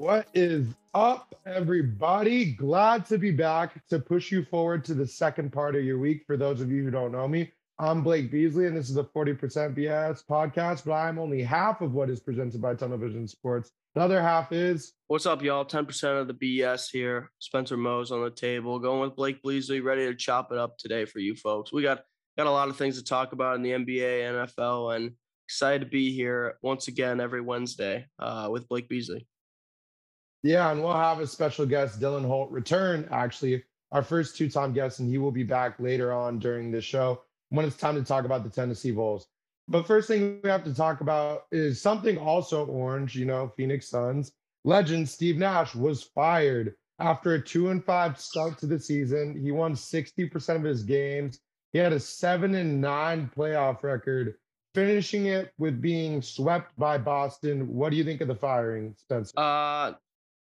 What is up, everybody? Glad to be back to push you forward to the second part of your week. For those of you who don't know me, I'm Blake Beasley, and this is the 40% BS podcast, but I'm only half of what is presented by Tunnel Vision Sports. The other half is... What's up, y'all? 10% of the BS here. Spencer Moe's on the table, going with Blake Beasley, ready to chop it up today for you folks. We got a lot of things to talk about in the NBA, NFL, and excited to be here once again every Wednesday with Blake Beasley. Yeah, and we'll have a special guest, Dylan Holt, return, actually, our first two-time guest, and he will be back later on during this show when it's time to talk about the Tennessee Vols. But first thing we have to talk about is something also orange, you know, Phoenix Suns. Legend Steve Nash was fired after a 2-5 start to the season. He won 60% of his games. He had a 7-9 playoff record, finishing it with being swept by Boston. What do you think of the firing, Spencer?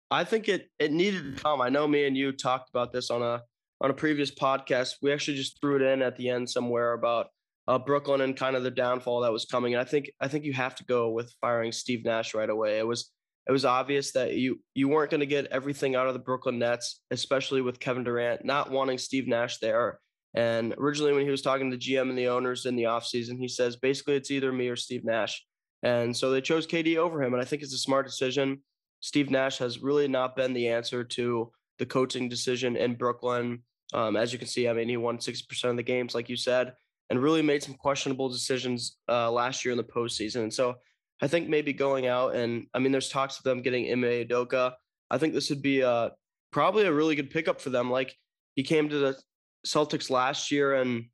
I think it needed to come. I know me and you talked about this on a previous podcast. We actually just threw it in at the end somewhere about Brooklyn and kind of the downfall that was coming. And I think you have to go with firing Steve Nash right away. It was obvious that you weren't going to get everything out of the Brooklyn Nets, especially with Kevin Durant not wanting Steve Nash there. And originally when he was talking to the GM and the owners in the offseason, he says, basically, it's either me or Steve Nash. And so they chose KD over him. And I think it's a smart decision. Steve Nash has really not been the answer to the coaching decision in Brooklyn. As you can see, I mean, he won 60% of the games, like you said, and really made some questionable decisions last year in the postseason. And so I think maybe going out and, I mean, there's talks of them getting Ime Udoka. I think this would be probably a really good pickup for them. Like, he came to the Celtics last year, and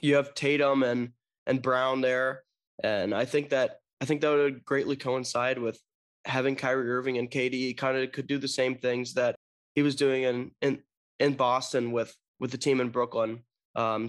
you have Tatum and Brown there. And I think that would greatly coincide with having Kyrie Irving and KD kind of could do the same things that he was doing in Boston with the team in Brooklyn.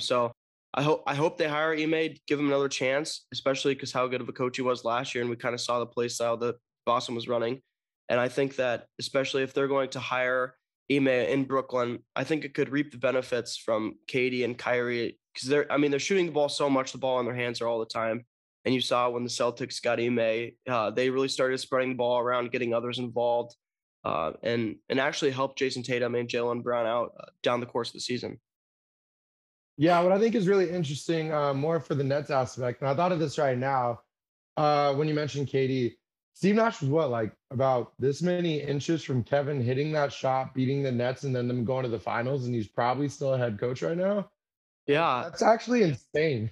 So I hope they hire Ime, give him another chance, especially because how good of a coach he was last year. And we kind of saw the play style that Boston was running. And I think that especially if they're going to hire Ime in Brooklyn, I think it could reap the benefits from KD and Kyrie, because they're shooting the ball so much, the ball in their hands are all the time. And you saw when the Celtics got Ime, they really started spreading the ball around, getting others involved, and actually helped Jason Tatum and Jalen Brown out down the course of the season. Yeah, what I think is really interesting, more for the Nets aspect, and I thought of this right now, when you mentioned KD, Steve Nash was about this many inches from Kevin hitting that shot, beating the Nets, and then them going to the finals, and he's probably still a head coach right now. Yeah. That's actually insane.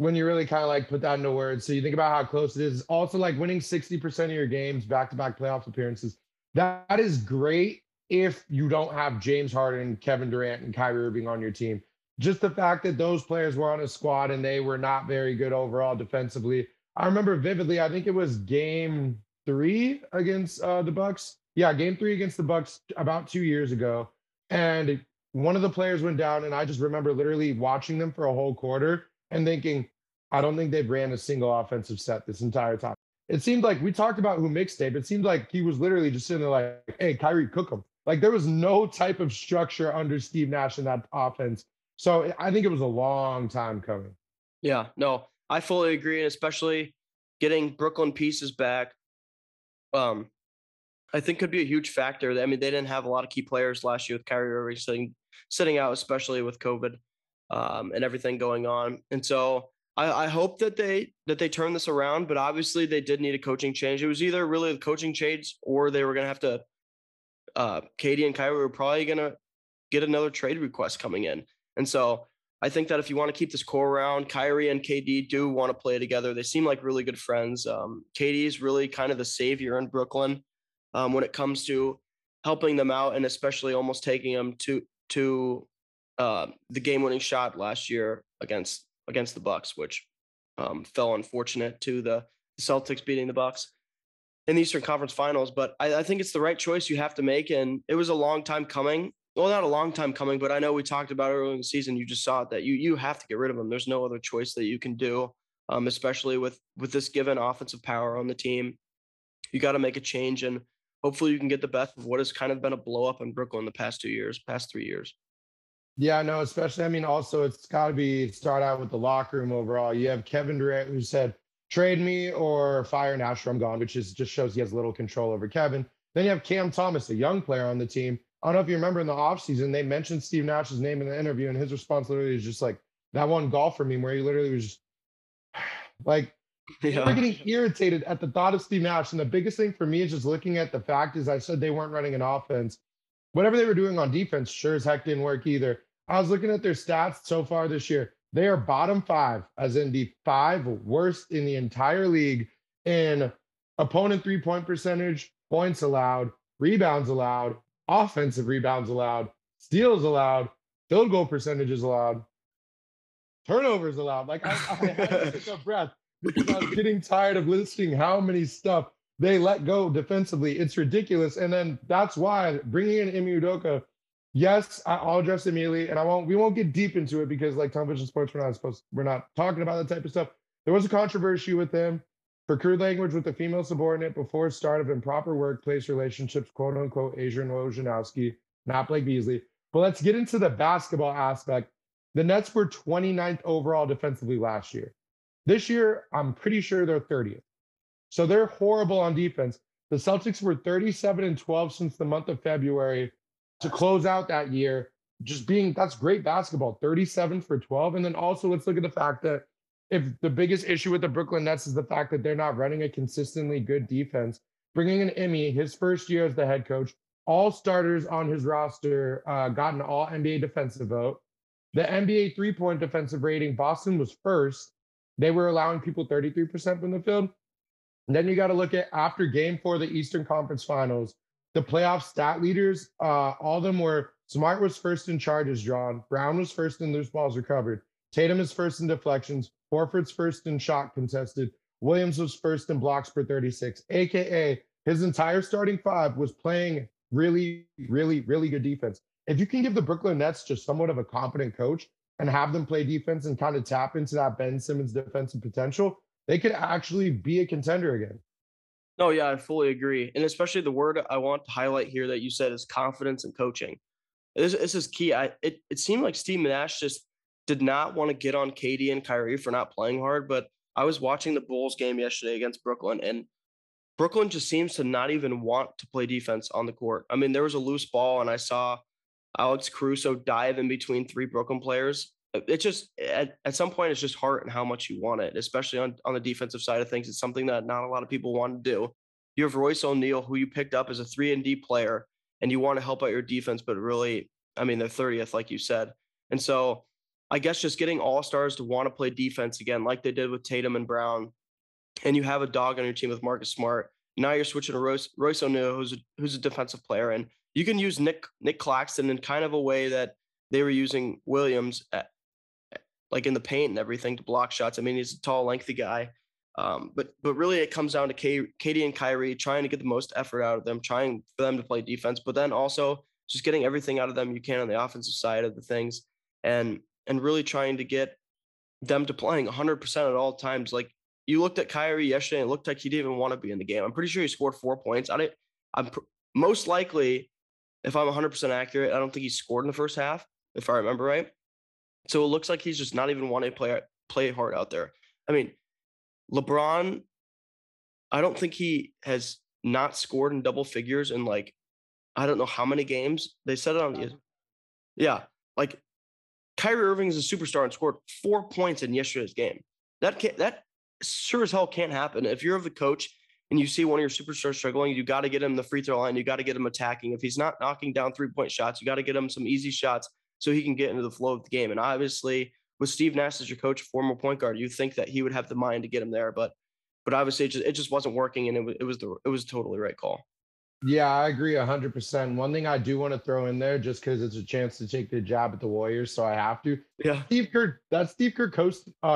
When you really kind of put that into words. So you think about how close it is. Also winning 60% of your games, back-to-back playoff appearances. That is great if you don't have James Harden, Kevin Durant, and Kyrie Irving on your team. Just the fact that those players were on a squad and they were not very good overall defensively. I remember vividly, I think it was game 3 against the Bucks. Yeah, game 3 against the Bucks about 2 years ago. And one of the players went down, and I just remember literally watching them for a whole quarter and thinking, I don't think they've ran a single offensive set this entire time. It seemed like we talked about who mixtape. It seemed like he was literally just sitting there hey, Kyrie, cook him. There was no type of structure under Steve Nash in that offense. So I think it was a long time coming. Yeah, no, I fully agree. And especially getting Brooklyn pieces back, I think could be a huge factor. I mean, they didn't have a lot of key players last year with Kyrie Irving sitting out, especially with COVID. And everything going on. And so I hope that they turn this around, but obviously they did need a coaching change. It was either really the coaching change or they were going to have to KD and Kyrie were probably going to get another trade request coming in. And so I think that if you want to keep this core around, Kyrie and KD do want to play together. They seem like really good friends. KD is really kind of the savior in Brooklyn when it comes to helping them out and especially almost taking them to the game-winning shot last year against the Bucks, which fell unfortunate to the Celtics beating the Bucks in the Eastern Conference Finals. But I think it's the right choice you have to make, and it was a long time coming. Well, not a long time coming, but I know we talked about it earlier in the season. You just saw it that you have to get rid of him. There's no other choice that you can do, especially with this given offensive power on the team. You got to make a change, and hopefully you can get the best of what has kind of been a blow-up in Brooklyn the past 2 years, past 3 years. Yeah, no, especially, I mean, also it's got to be start out with the locker room overall. You have Kevin Durant who said, trade me or fire Nash or I'm gone, which just shows he has little control over Kevin. Then you have Cam Thomas, a young player on the team. I don't know if you remember in the offseason, they mentioned Steve Nash's name in the interview, and his response literally is just like that one golfer meme where he literally was just like, we're getting irritated at the thought of Steve Nash. And the biggest thing for me is just looking at the fact is I said they weren't running an offense. Whatever they were doing on defense sure as heck didn't work either. I was looking at their stats so far this year. They are bottom five, as in the five worst in the entire league in opponent three-point percentage, points allowed, rebounds allowed, offensive rebounds allowed, steals allowed, field goal percentages allowed, turnovers allowed. Like, I had to take a breath because I was getting tired of listing how many stuff they let go defensively. It's ridiculous. And then that's why bringing in Ime Udoka, yes, I'll address it immediately, and we won't get deep into it because, like, Tunnel Vision Sports, we're not talking about that type of stuff. There was a controversy with him for crude language with a female subordinate before start of improper workplace relationships, quote unquote, Adrian Wojnarowski, not Blake Beasley. But let's get into the basketball aspect. The Nets were 29th overall defensively last year. This year, I'm pretty sure they're 30th. So they're horrible on defense. The Celtics were 37-12 since the month of February to close out that year, that's great basketball, 37-12. And then also let's look at the fact that if the biggest issue with the Brooklyn Nets is the fact that they're not running a consistently good defense, bringing in Ime, his first year as the head coach, all starters on his roster got an all-NBA defensive vote. The NBA three-point defensive rating, Boston was first. They were allowing people 33% from the field. And then you got to look at after game four of the Eastern Conference Finals, the playoff stat leaders, all of them were, Smart was first in charges drawn, Brown was first in loose balls recovered, Tatum is first in deflections, Horford's first in shot contested, Williams was first in blocks per 36, a.k.a. his entire starting five was playing really, really, really good defense. If you can give the Brooklyn Nets just somewhat of a competent coach and have them play defense and kind of tap into that Ben Simmons defensive potential, they could actually be a contender again. No, yeah, I fully agree. And especially the word I want to highlight here that you said is confidence and coaching. This is key. It seemed like Steve Nash just did not want to get on KD and Kyrie for not playing hard, but I was watching the Bulls game yesterday against Brooklyn, and Brooklyn just seems to not even want to play defense on the court. I mean, there was a loose ball, and I saw Alex Caruso dive in between three Brooklyn players. It's just at some point, it's just heart and how much you want it, especially on the defensive side of things. It's something that not a lot of people want to do. You have Royce O'Neal, who you picked up as a 3-and-D player, and you want to help out your defense, but really, I mean, they're 30th, like you said. And so I guess just getting all-stars to want to play defense again, like they did with Tatum and Brown, and you have a dog on your team with Marcus Smart. Now you're switching to Royce O'Neal, who's a defensive player, and you can use Nick Claxton in kind of a way that they were using Williams like in the paint and everything to block shots. I mean, he's a tall, lengthy guy. But really it comes down to KD and Kyrie trying to get the most effort out of them, trying for them to play defense, but then also just getting everything out of them you can on the offensive side of the things and really trying to get them to playing 100% at all times. Like you looked at Kyrie yesterday and it looked like he didn't even want to be in the game. I'm pretty sure he scored 4 points. Most likely, if I'm 100% accurate, I don't think he scored in the first half, if I remember right. So it looks like he's just not even wanting to play hard out there. I mean, LeBron, I don't think he has not scored in double figures in like, I don't know how many games. They said it on. Yeah. Like Kyrie Irving is a superstar and scored 4 points in yesterday's game. That sure as hell can't happen. If you're the coach and you see one of your superstars struggling, you got to get him the free throw line. You got to get him attacking. If he's not knocking down 3-point shots, you got to get him some easy shots so he can get into the flow of the game. And obviously, with Steve Nash as your coach, former point guard, you think that he would have the mind to get him there, but obviously it just wasn't working, and it was totally right call. Yeah, I agree 100%. One thing I do want to throw in there, just because it's a chance to take the jab at the Warriors, so I have to. Yeah, Steve Kerr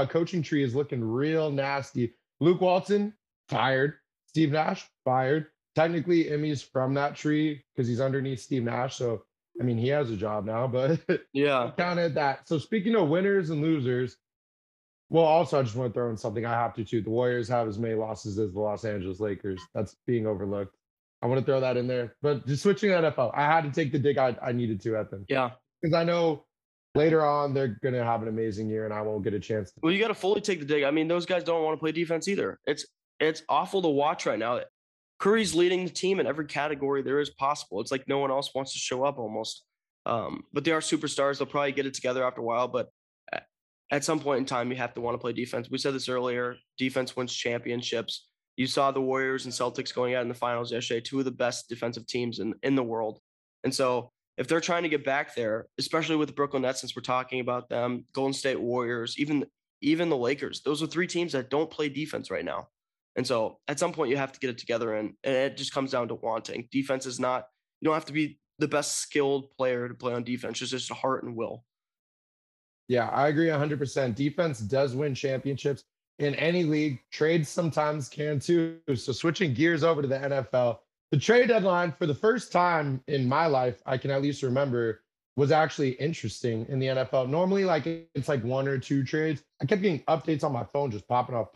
coaching tree is looking real nasty. Luke Walton fired, Steve Nash fired. Technically, Ime's from that tree because he's underneath Steve Nash, so. I mean, he has a job now, but yeah, count at that. So speaking of winners and losers, well, also I just want to throw in something I have to too. The Warriors have as many losses as the Los Angeles Lakers. That's being overlooked. I want to throw that in there. But just switching to NFL, I had to take the dig I needed to at them. Yeah. Because I know later on they're going to have an amazing year and I won't get a chance. Well, you got to fully take the dig. I mean, those guys don't want to play defense either. It's awful to watch right now. Curry's leading the team in every category there is possible. It's like no one else wants to show up almost. But they are superstars. They'll probably get it together after a while. But at some point in time, you have to want to play defense. We said this earlier. Defense wins championships. You saw the Warriors and Celtics going out in the finals yesterday, two of the best defensive teams in the world. And so if they're trying to get back there, especially with the Brooklyn Nets, since we're talking about them, Golden State Warriors, even the Lakers, those are three teams that don't play defense right now. And so at some point you have to get it together, and it just comes down to wanting. Defense is not, you don't have to be the best skilled player to play on defense. It's just a heart and will. Yeah, I agree 100%. Defense does win championships in any league. Trades sometimes can too. So switching gears over to the NFL, the trade deadline for the first time in my life, I can at least remember, was actually interesting in the NFL. Normally, like it's like one or two trades. I kept getting updates on my phone, just popping off.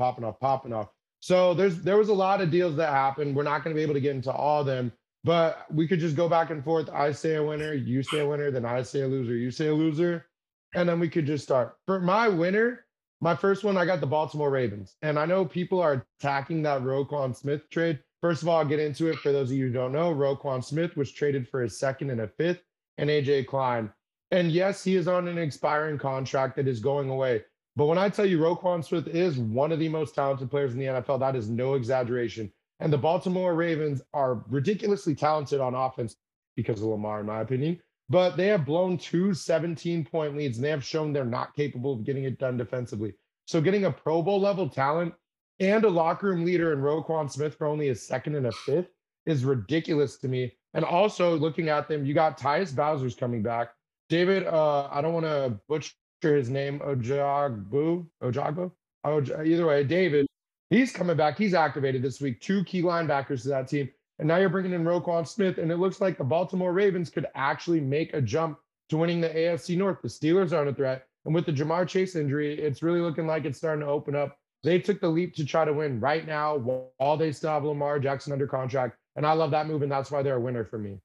So there was a lot of deals that happened. We're not going to be able to get into all of them, but we could just go back and forth. I say a winner, you say a winner, then I say a loser, you say a loser. And then we could just start. For my winner, my first one, I got the Baltimore Ravens. And I know people are attacking that Roquan Smith trade. First of all, I'll get into it. For those of you who don't know, Roquan Smith was traded for his second and a fifth and AJ Klein. And yes, he is on an expiring contract that is going away. But when I tell you Roquan Smith is one of the most talented players in the NFL, that is no exaggeration. And the Baltimore Ravens are ridiculously talented on offense because of Lamar, in my opinion. But they have blown two 17-point leads, and they have shown they're not capable of getting it done defensively. So getting a Pro Bowl-level talent and a locker room leader in Roquan Smith for only a second and a fifth is ridiculous to me. And also looking at them, you got Tyus Bowser's coming back. David, I don't want to butcher his name, Ojogbo? Either way, David, he's coming back. He's activated this week. Two key linebackers to that team. And now you're bringing in Roquan Smith, and it looks like the Baltimore Ravens could actually make a jump to winning the AFC North. The Steelers aren't a threat. And with the Jamar Chase injury, it's really looking like it's starting to open up. They took the leap to try to win right now while they still have Lamar Jackson under contract. And I love that move, and that's why they're a winner for me.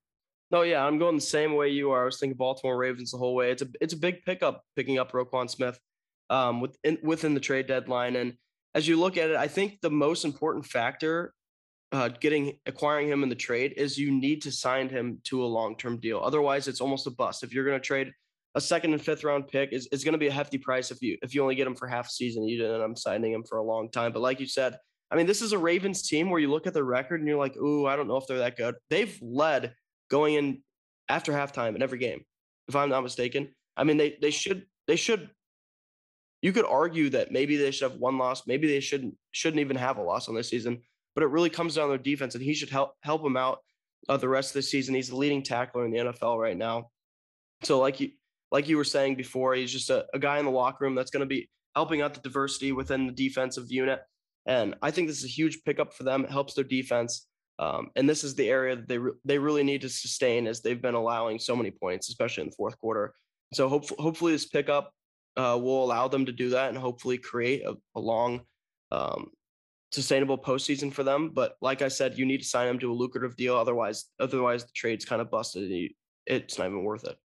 No, yeah, I'm going the same way you are. I was thinking Baltimore Ravens the whole way. It's a big pickup, picking up Roquan Smith within the trade deadline. And as you look at it, I think the most important factor acquiring him in the trade is you need to sign him to a long-term deal. Otherwise, it's almost a bust. If you're going to trade a second and fifth round pick, it's going to be a hefty price if you only get him for half a season. You didn't end up signing him for a long time. But like you said, I mean, this is a Ravens team where you look at the record and you're like, ooh, I don't know if they're that good. They've led going in after halftime in every game, if I'm not mistaken. I mean, they should. You could argue that maybe they should have one loss. Maybe they shouldn't even have a loss on this season. But it really comes down to their defense, and he should help them out the rest of the season. He's the leading tackler in the NFL right now. So like you were saying before, he's just a guy in the locker room that's going to be helping out the diversity within the defensive unit. And I think this is a huge pickup for them. It helps their defense. And this is the area that they really need to sustain, as they've been allowing so many points, especially in the fourth quarter. So hopefully this pickup will allow them to do that and hopefully create a long sustainable postseason for them. But like I said, you need to sign him to a lucrative deal. Otherwise the trade's kind of busted and it's not even worth it.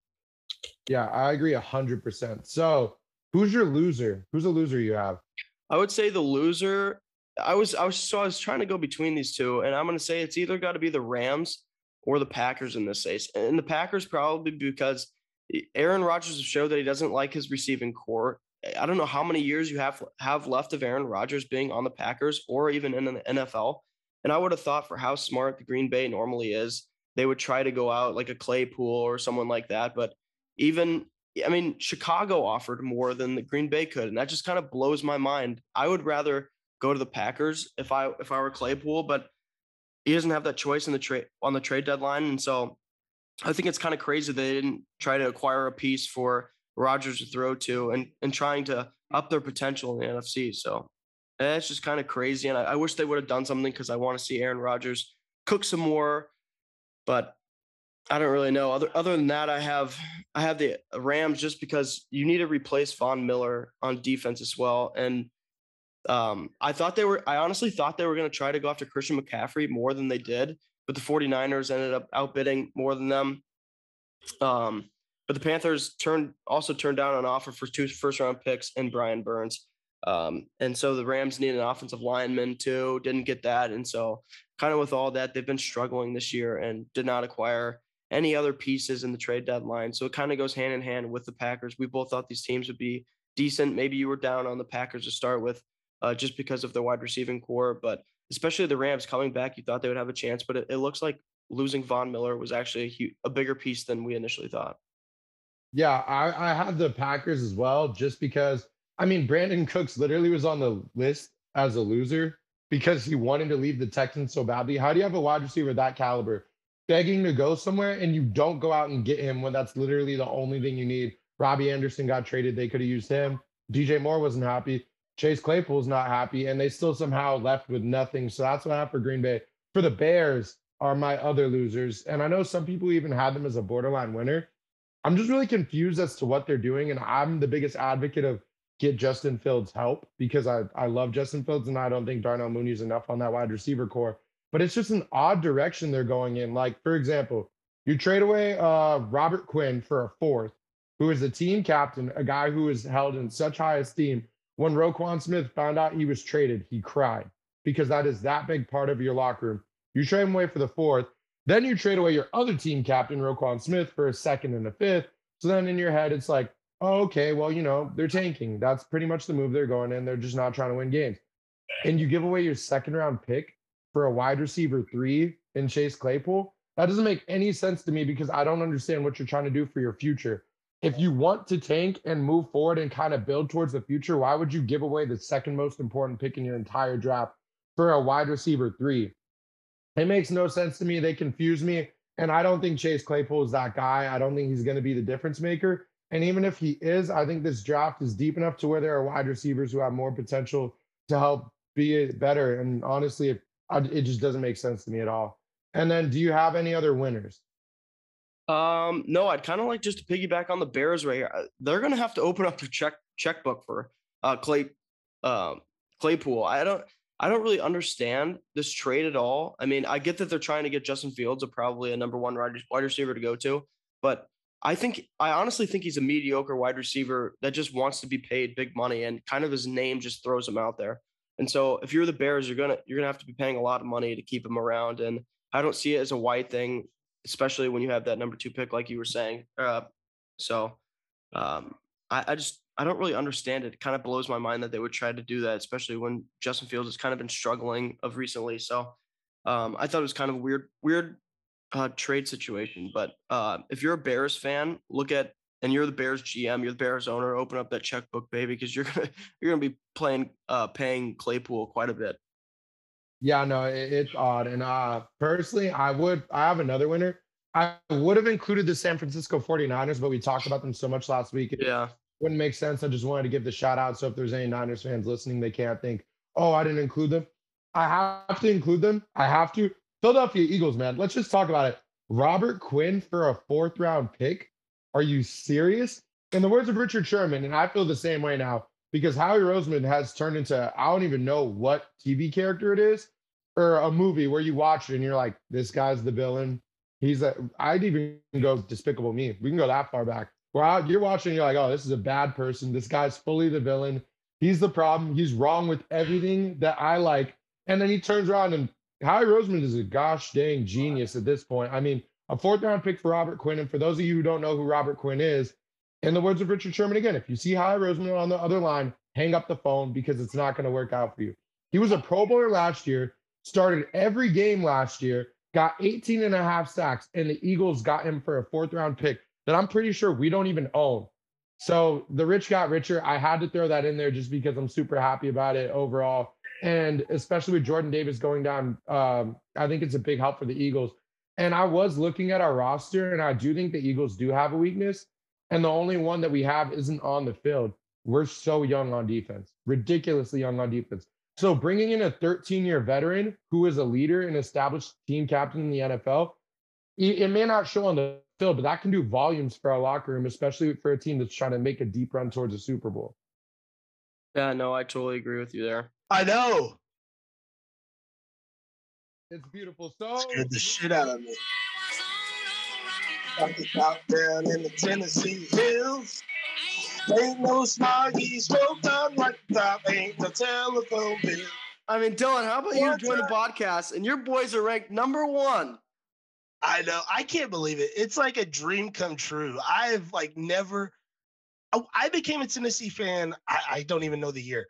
Yeah, I agree 100%. So who's your loser? Who's a loser you have? I would say the loser, I was trying to go between these two, and I'm going to say it's either got to be the Rams or the Packers in this case. And the Packers probably because Aaron Rodgers has shown that he doesn't like his receiving core. I don't know how many years you have left of Aaron Rodgers being on the Packers or even in the NFL. And I would have thought, for how smart the Green Bay normally is, they would try to go out like a Claypool or someone like that. But Chicago offered more than the Green Bay could. And that just kind of blows my mind. I would rather go to the Packers if I were Claypool, but he doesn't have that choice in the trade deadline. And so I think it's kind of crazy they didn't try to acquire a piece for Rodgers to throw to and trying to up their potential in the NFC. So that's just kind of crazy. And I wish they would have done something, because I want to see Aaron Rodgers cook some more, but I don't really know. Other than that, I have the Rams, just because you need to replace Von Miller on defense as well. And I honestly thought they were going to try to go after Christian McCaffrey more than they did, but the 49ers ended up outbidding more than them. But the Panthers also turned down an offer for two first-round picks and Brian Burns. And so the Rams need an offensive lineman too, didn't get that. And so kind of with all that, they've been struggling this year and did not acquire any other pieces in the trade deadline. So it kind of goes hand in hand with the Packers. We both thought these teams would be decent. Maybe you were down on the Packers to start with just because of their wide receiving core, but especially the Rams coming back, you thought they would have a chance, but it looks like losing Von Miller was actually a bigger piece than we initially thought. Yeah, I had the Packers as well, just because, I mean, Brandon Cooks literally was on the list as a loser because he wanted to leave the Texans so badly. How do you have a wide receiver that caliber begging to go somewhere and you don't go out and get him when that's literally the only thing you need? Robbie Anderson got traded. They could have used him. DJ Moore wasn't happy. Chase Claypool's not happy, and they still somehow left with nothing. So that's what I have for Green Bay. For the Bears are my other losers, and I know some people even had them as a borderline winner. I'm just really confused as to what they're doing, and I'm the biggest advocate of get Justin Fields help because I love Justin Fields, and I don't think Darnell Mooney's enough on that wide receiver core. But it's just an odd direction they're going in. Like, for example, you trade away Robert Quinn for a fourth, who is the team captain, a guy who is held in such high esteem. When Roquan Smith found out he was traded, he cried because that is that big part of your locker room. You trade him away for the fourth, then you trade away your other team captain, Roquan Smith, for a second and a fifth. So then in your head, it's like, oh, okay, well, you know, they're tanking. That's pretty much the move they're going in. They're just not trying to win games. And you give away your second-round pick for a wide receiver 3 in Chase Claypool. That doesn't make any sense to me because I don't understand what you're trying to do for your future. If you want to tank and move forward and kind of build towards the future, why would you give away the second most important pick in your entire draft for a wide receiver 3? It makes no sense to me. They confuse me. And I don't think Chase Claypool is that guy. I don't think he's going to be the difference maker. And even if he is, I think this draft is deep enough to where there are wide receivers who have more potential to help be better. And honestly, it just doesn't make sense to me at all. And then do you have any other winners? No, I'd kind of like just to piggyback on the Bears right here. They're going to have to open up their checkbook for Claypool. I don't really understand this trade at all. I mean, I get that they're trying to get Justin Fields, probably a number 1 wide receiver to go to, but I honestly think he's a mediocre wide receiver that just wants to be paid big money, and kind of his name just throws him out there. And so if you're the Bears, you're going to have to be paying a lot of money to keep him around, and I don't see it as a wide thing, especially when you have that number 2 pick, like you were saying. I don't really understand it. It kind of blows my mind that they would try to do that, especially when Justin Fields has kind of been struggling of recently. So I thought it was kind of a weird trade situation. But if you're a Bears fan, and you're the Bears GM, you're the Bears owner, open up that checkbook, baby, because you're gonna be paying Claypool quite a bit. Yeah, no, it's odd. And personally, I have another winner. I would have included the San Francisco 49ers, but we talked about them so much last week. It wouldn't make sense. I just wanted to give the shout out. So if there's any Niners fans listening, they can't think, oh, I didn't include them. I have to include them. I have to. Philadelphia Eagles, man. Let's just talk about it. Robert Quinn for a 4th-round pick. Are you serious? In the words of Richard Sherman, and I feel the same way now, because Howie Roseman has turned into, I don't even know what TV character it is, or a movie where you watch it and you're like, this guy's the villain. I'd even go Despicable Me. We can go that far back. You're watching, you're like, oh, this is a bad person. This guy's fully the villain. He's the problem. He's wrong with everything that I like. And then he turns around, and Howie Roseman is a gosh dang genius at this point. I mean, a 4th-round pick for Robert Quinn. And for those of you who don't know who Robert Quinn is, in the words of Richard Sherman, again, if you see Howie Roseman on the other line, hang up the phone because it's not going to work out for you. He was a Pro Bowler last year, started every game last year, got 18 and a half sacks, and the Eagles got him for a 4th-round pick that I'm pretty sure we don't even own. So the rich got richer. I had to throw that in there just because I'm super happy about it overall. And especially with Jordan Davis going down, I think it's a big help for the Eagles. And I was looking at our roster, and I do think the Eagles do have a weakness. And the only one that we have isn't on the field. We're so young on defense, ridiculously young on defense. So bringing in a 13-year veteran who is a leader and established team captain in the NFL, it may not show on the field, but that can do volumes for our locker room, especially for a team that's trying to make a deep run towards the Super Bowl. Yeah, no, I totally agree with you there. I know. It's beautiful. So scared the shit out of me. Out down in the Tennessee hills, ain't no smoggy, smoke down like the top, ain't no telephone bill. I mean, Dylan, how about you join the podcast? And your boys are ranked number one. I know. I can't believe it. It's like a dream come true. I've like never – I became a Tennessee fan. I don't even know the year.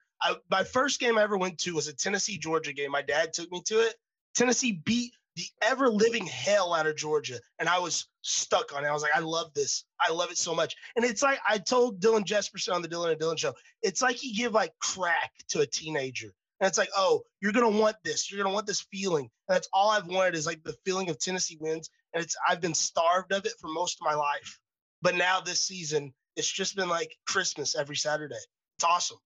My first game I ever went to was a Tennessee-Georgia game. My dad took me to it. Tennessee beat the ever-living hell out of Georgia, and I was stuck on it. I was like, I love this. I love it so much. And it's like I told Dylan Jesperson on the Dylan and Dylan show, it's like you give like crack to a teenager. And it's like, oh, you're going to want this. You're going to want this feeling. And that's all I've wanted is like the feeling of Tennessee wins. And I've been starved of it for most of my life. But now this season, it's just been like Christmas every Saturday. It's awesome.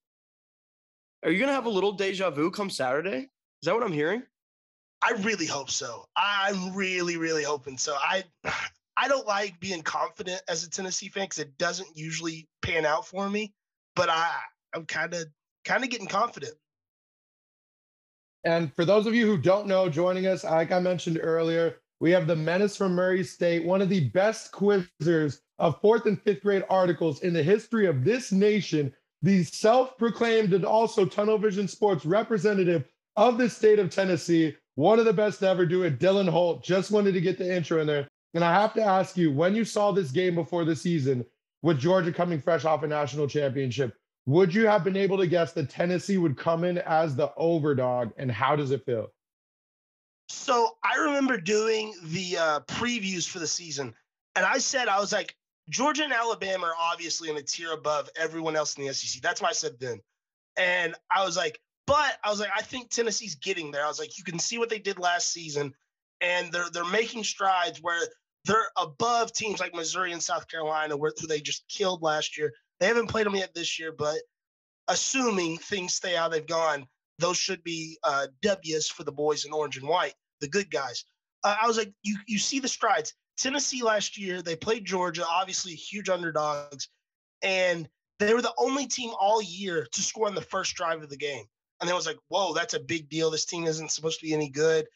Are you going to have a little deja vu come Saturday? Is that what I'm hearing? I really hope so. I'm really, really hoping so. I don't like being confident as a Tennessee fan because it doesn't usually pan out for me. But I'm kind of getting confident. And for those of you who don't know, joining us, like I mentioned earlier, we have the Menace from Murray State, one of the best quizzers of 4th and 5th grade articles in the history of this nation, the self-proclaimed and also Tunnel Vision Sports representative of the state of Tennessee, one of the best to ever do it, Dylan Holt. Just wanted to get the intro in there. And I have to ask you, when you saw this game before the season, with Georgia coming fresh off a national championship, would you have been able to guess that Tennessee would come in as the overdog, and how does it feel? So I remember doing the previews for the season, and I said, I was like, Georgia and Alabama are obviously in a tier above everyone else in the SEC. That's what I said then. And I was like, I think Tennessee's getting there. I was like, you can see what they did last season, and they're making strides where they're above teams like Missouri and South Carolina, who they just killed last year. They haven't played them yet this year, but assuming things stay how they've gone, those should be W's for the boys in orange and white, the good guys. I was like, you see the strides. Tennessee last year, they played Georgia, obviously huge underdogs, and they were the only team all year to score on the first drive of the game. And it was like, whoa, that's a big deal. This team isn't supposed to be any good.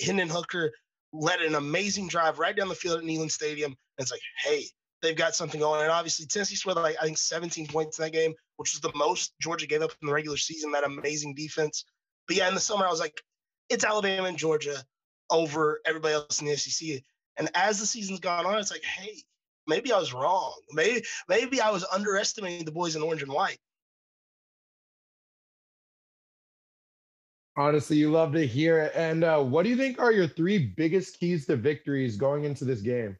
Hendon Hooker led an amazing drive right down the field at Neyland Stadium. And it's like, hey, they've got something going. And obviously, Tennessee scored, like, I think, 17 points in that game, which was the most Georgia gave up in the regular season, that amazing defense. But, yeah, in the summer, I was like, it's Alabama and Georgia over everybody else in the SEC. And as the season's gone on, it's like, hey, maybe I was wrong. Maybe I was underestimating the boys in orange and white. Honestly, you love to hear it. And what do you think are your three biggest keys to victories going into this game?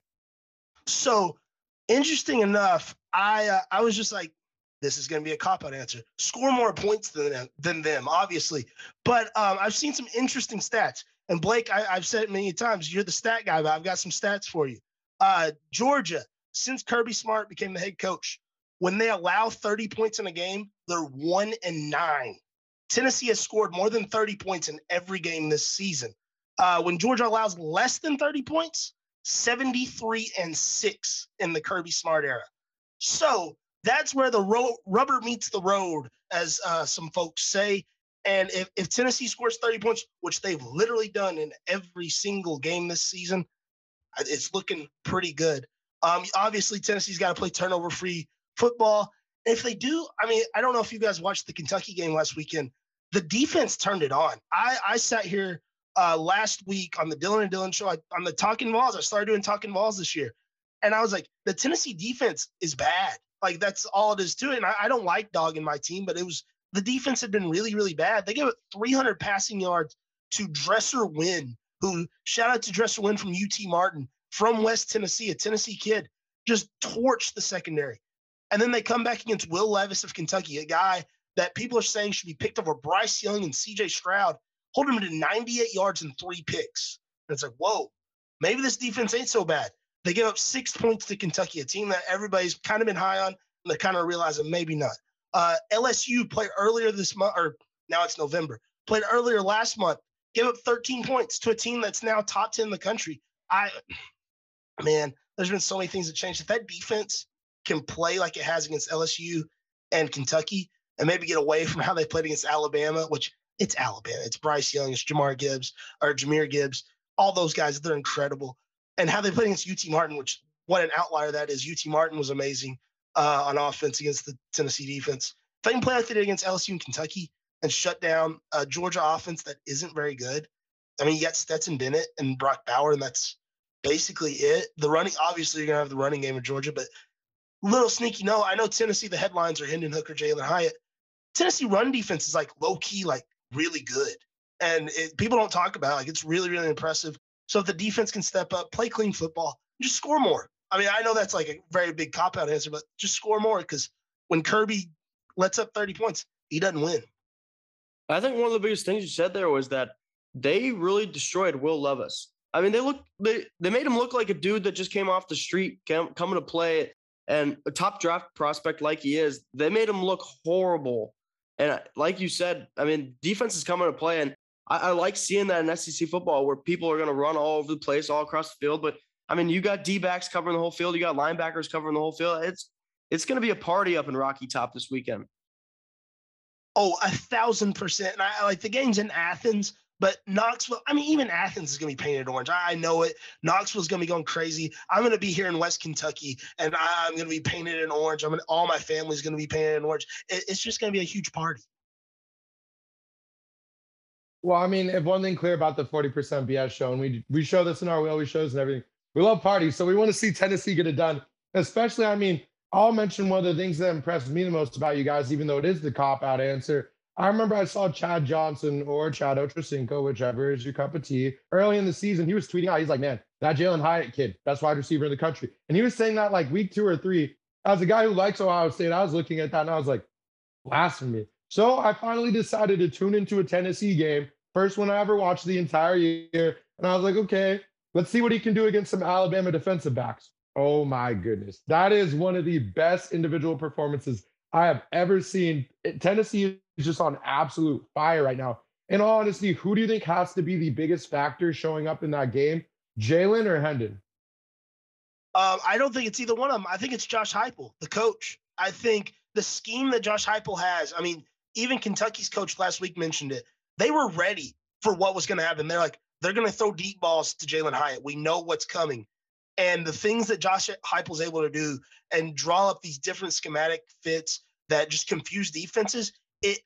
So, interesting enough, I was just like, this is going to be a cop-out answer. Score more points than them, obviously. But I've seen some interesting stats. And, Blake, I've said it many times, you're the stat guy, but I've got some stats for you. Georgia, since Kirby Smart became the head coach, when they allow 30 points in a game, they're 1-9. Tennessee has scored more than 30 points in every game this season. When Georgia allows less than 30 points, 73-6 in the Kirby Smart era. So that's where the rubber meets the road, as some folks say. And if Tennessee scores 30 points, which they've literally done in every single game this season, it's looking pretty good. Obviously, Tennessee's got to play turnover-free football. If they do, I mean, I don't know if you guys watched the Kentucky game last weekend. The defense turned it on. I sat here last week on the Dylan and Dylan show, on the Talking Vols. I started doing Talking Vols this year. And I was like, the Tennessee defense is bad. Like, that's all it is to it. And I don't like dogging my team, but the defense had been really, really bad. They gave it 300 passing yards to Dresser Wynn, who, shout out to Dresser Wynn from UT Martin, from West Tennessee, a Tennessee kid, just torched the secondary. And then they come back against Will Levis of Kentucky, a guy that people are saying should be picked over Bryce Young and C.J. Stroud, hold him to 98 yards and 3 picks. And it's like, whoa, maybe this defense ain't so bad. They give up 6 points to Kentucky, a team that everybody's kind of been high on, and they're kind of realizing maybe not. LSU played earlier this month, or now it's November, played earlier last month, gave up 13 points to a team that's now top 10 in the country. Man, there's been so many things that changed. If that defense can play like it has against LSU and Kentucky, and maybe get away from how they played against Alabama, which it's Alabama, it's Bryce Young, it's Jahmyr Gibbs, all those guys, they're incredible. And how they played against UT Martin, which what an outlier that is. UT Martin was amazing on offense against the Tennessee defense. If they can play like they did against LSU and Kentucky, and shut down a Georgia offense that isn't very good. I mean, you got Stetson Bennett and Brock Bowers, and that's basically it. The running, obviously, you're going to have the running game of Georgia, but little sneaky. No, I know Tennessee, the headlines are Hendon Hooker, Jalen Hyatt. Tennessee run defense is like low key, like really good. And people don't talk about it. Like, it's really, really impressive. So if the defense can step up, play clean football, just score more. I mean, I know that's like a very big cop-out answer, but just score more, because when Kirby lets up 30 points, he doesn't win. I think one of the biggest things you said there was that they really destroyed Will Levis. I mean, they made him look like a dude that just came off the street, coming to play, and a top draft prospect like he is. They made him look horrible. And like you said, I mean, defense is coming to play, and I like seeing that in SEC football where people are going to run all over the place, all across the field. But, I mean, you got D-backs covering the whole field. You got linebackers covering the whole field. It's going to be a party up in Rocky Top this weekend. Oh, 1,000%. And I like the game's in Athens, but Knoxville, I mean, even Athens is going to be painted orange. I know it. Knoxville's going to be going crazy. I'm going to be here in West Kentucky, and I'm going to be painted in orange. All my family's going to be painted in orange. It's just going to be a huge party. Well, I mean, if one thing clear about the 40% BS show, and we show this in our Wheelie shows and everything, we love parties, so we want to see Tennessee get it done. Especially, I mean, I'll mention one of the things that impressed me the most about you guys, even though it is the cop-out answer. I remember I saw Chad Johnson or Chad Ochocinco, whichever is your cup of tea, early in the season. He was tweeting out, he's like, man, that Jalen Hyatt kid, best wide receiver in the country. And he was saying that like week 2 or 3. As a guy who likes Ohio State, I was looking at that and I was like, blasphemy. So I finally decided to tune into a Tennessee game. First one I ever watched the entire year. And I was like, okay, let's see what he can do against some Alabama defensive backs. Oh, my goodness. That is one of the best individual performances I have ever seen. Tennessee is just on absolute fire right now. In all honesty, who do you think has to be the biggest factor showing up in that game? Jalen or Hendon? I don't think it's either one of them. I think it's Josh Heupel, the coach. I think the scheme that Josh Heupel has, I mean, even Kentucky's coach last week mentioned it. They were ready for what was going to happen. They're like, they're going to throw deep balls to Jalen Hyatt. We know what's coming. And the things that Josh Heupel is able to do and draw up these different schematic fits that just confuse defenses, it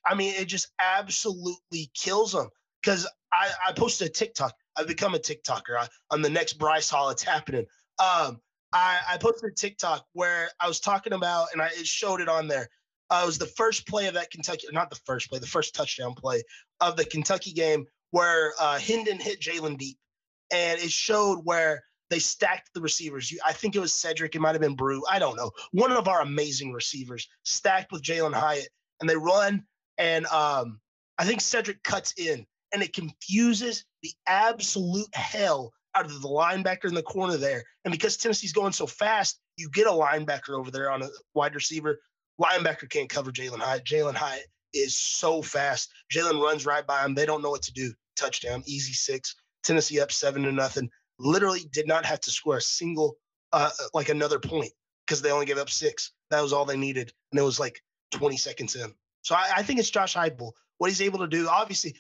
just absolutely kills them. Because I posted a TikTok. I've become a TikToker. I'm the next Bryce Hall. It's happening. I posted a TikTok where I was talking about, and it showed it on there. It was the first play of that Kentucky, not the first play, the first touchdown play of the Kentucky game where Hendon hit Jalen deep. And it showed where they stacked the receivers. I think it was Cedric. It might have been Brew. I don't know. One of our amazing receivers stacked with Jalen Hyatt, and they run, and I think Cedric cuts in, and it confuses the absolute hell out of the linebacker in the corner there. And because Tennessee's going so fast, you get a linebacker over there on a wide receiver. Linebacker can't cover Jalen Hyatt. Jalen Hyatt is so fast. Jalen runs right by him. They don't know what to do. Touchdown, easy 6. Tennessee up 7-0. Literally did not have to score a single, another point, because they only gave up 6. That was all they needed. And it was like 20 seconds in. So I think it's Josh Heupel, what he's able to do. Obviously,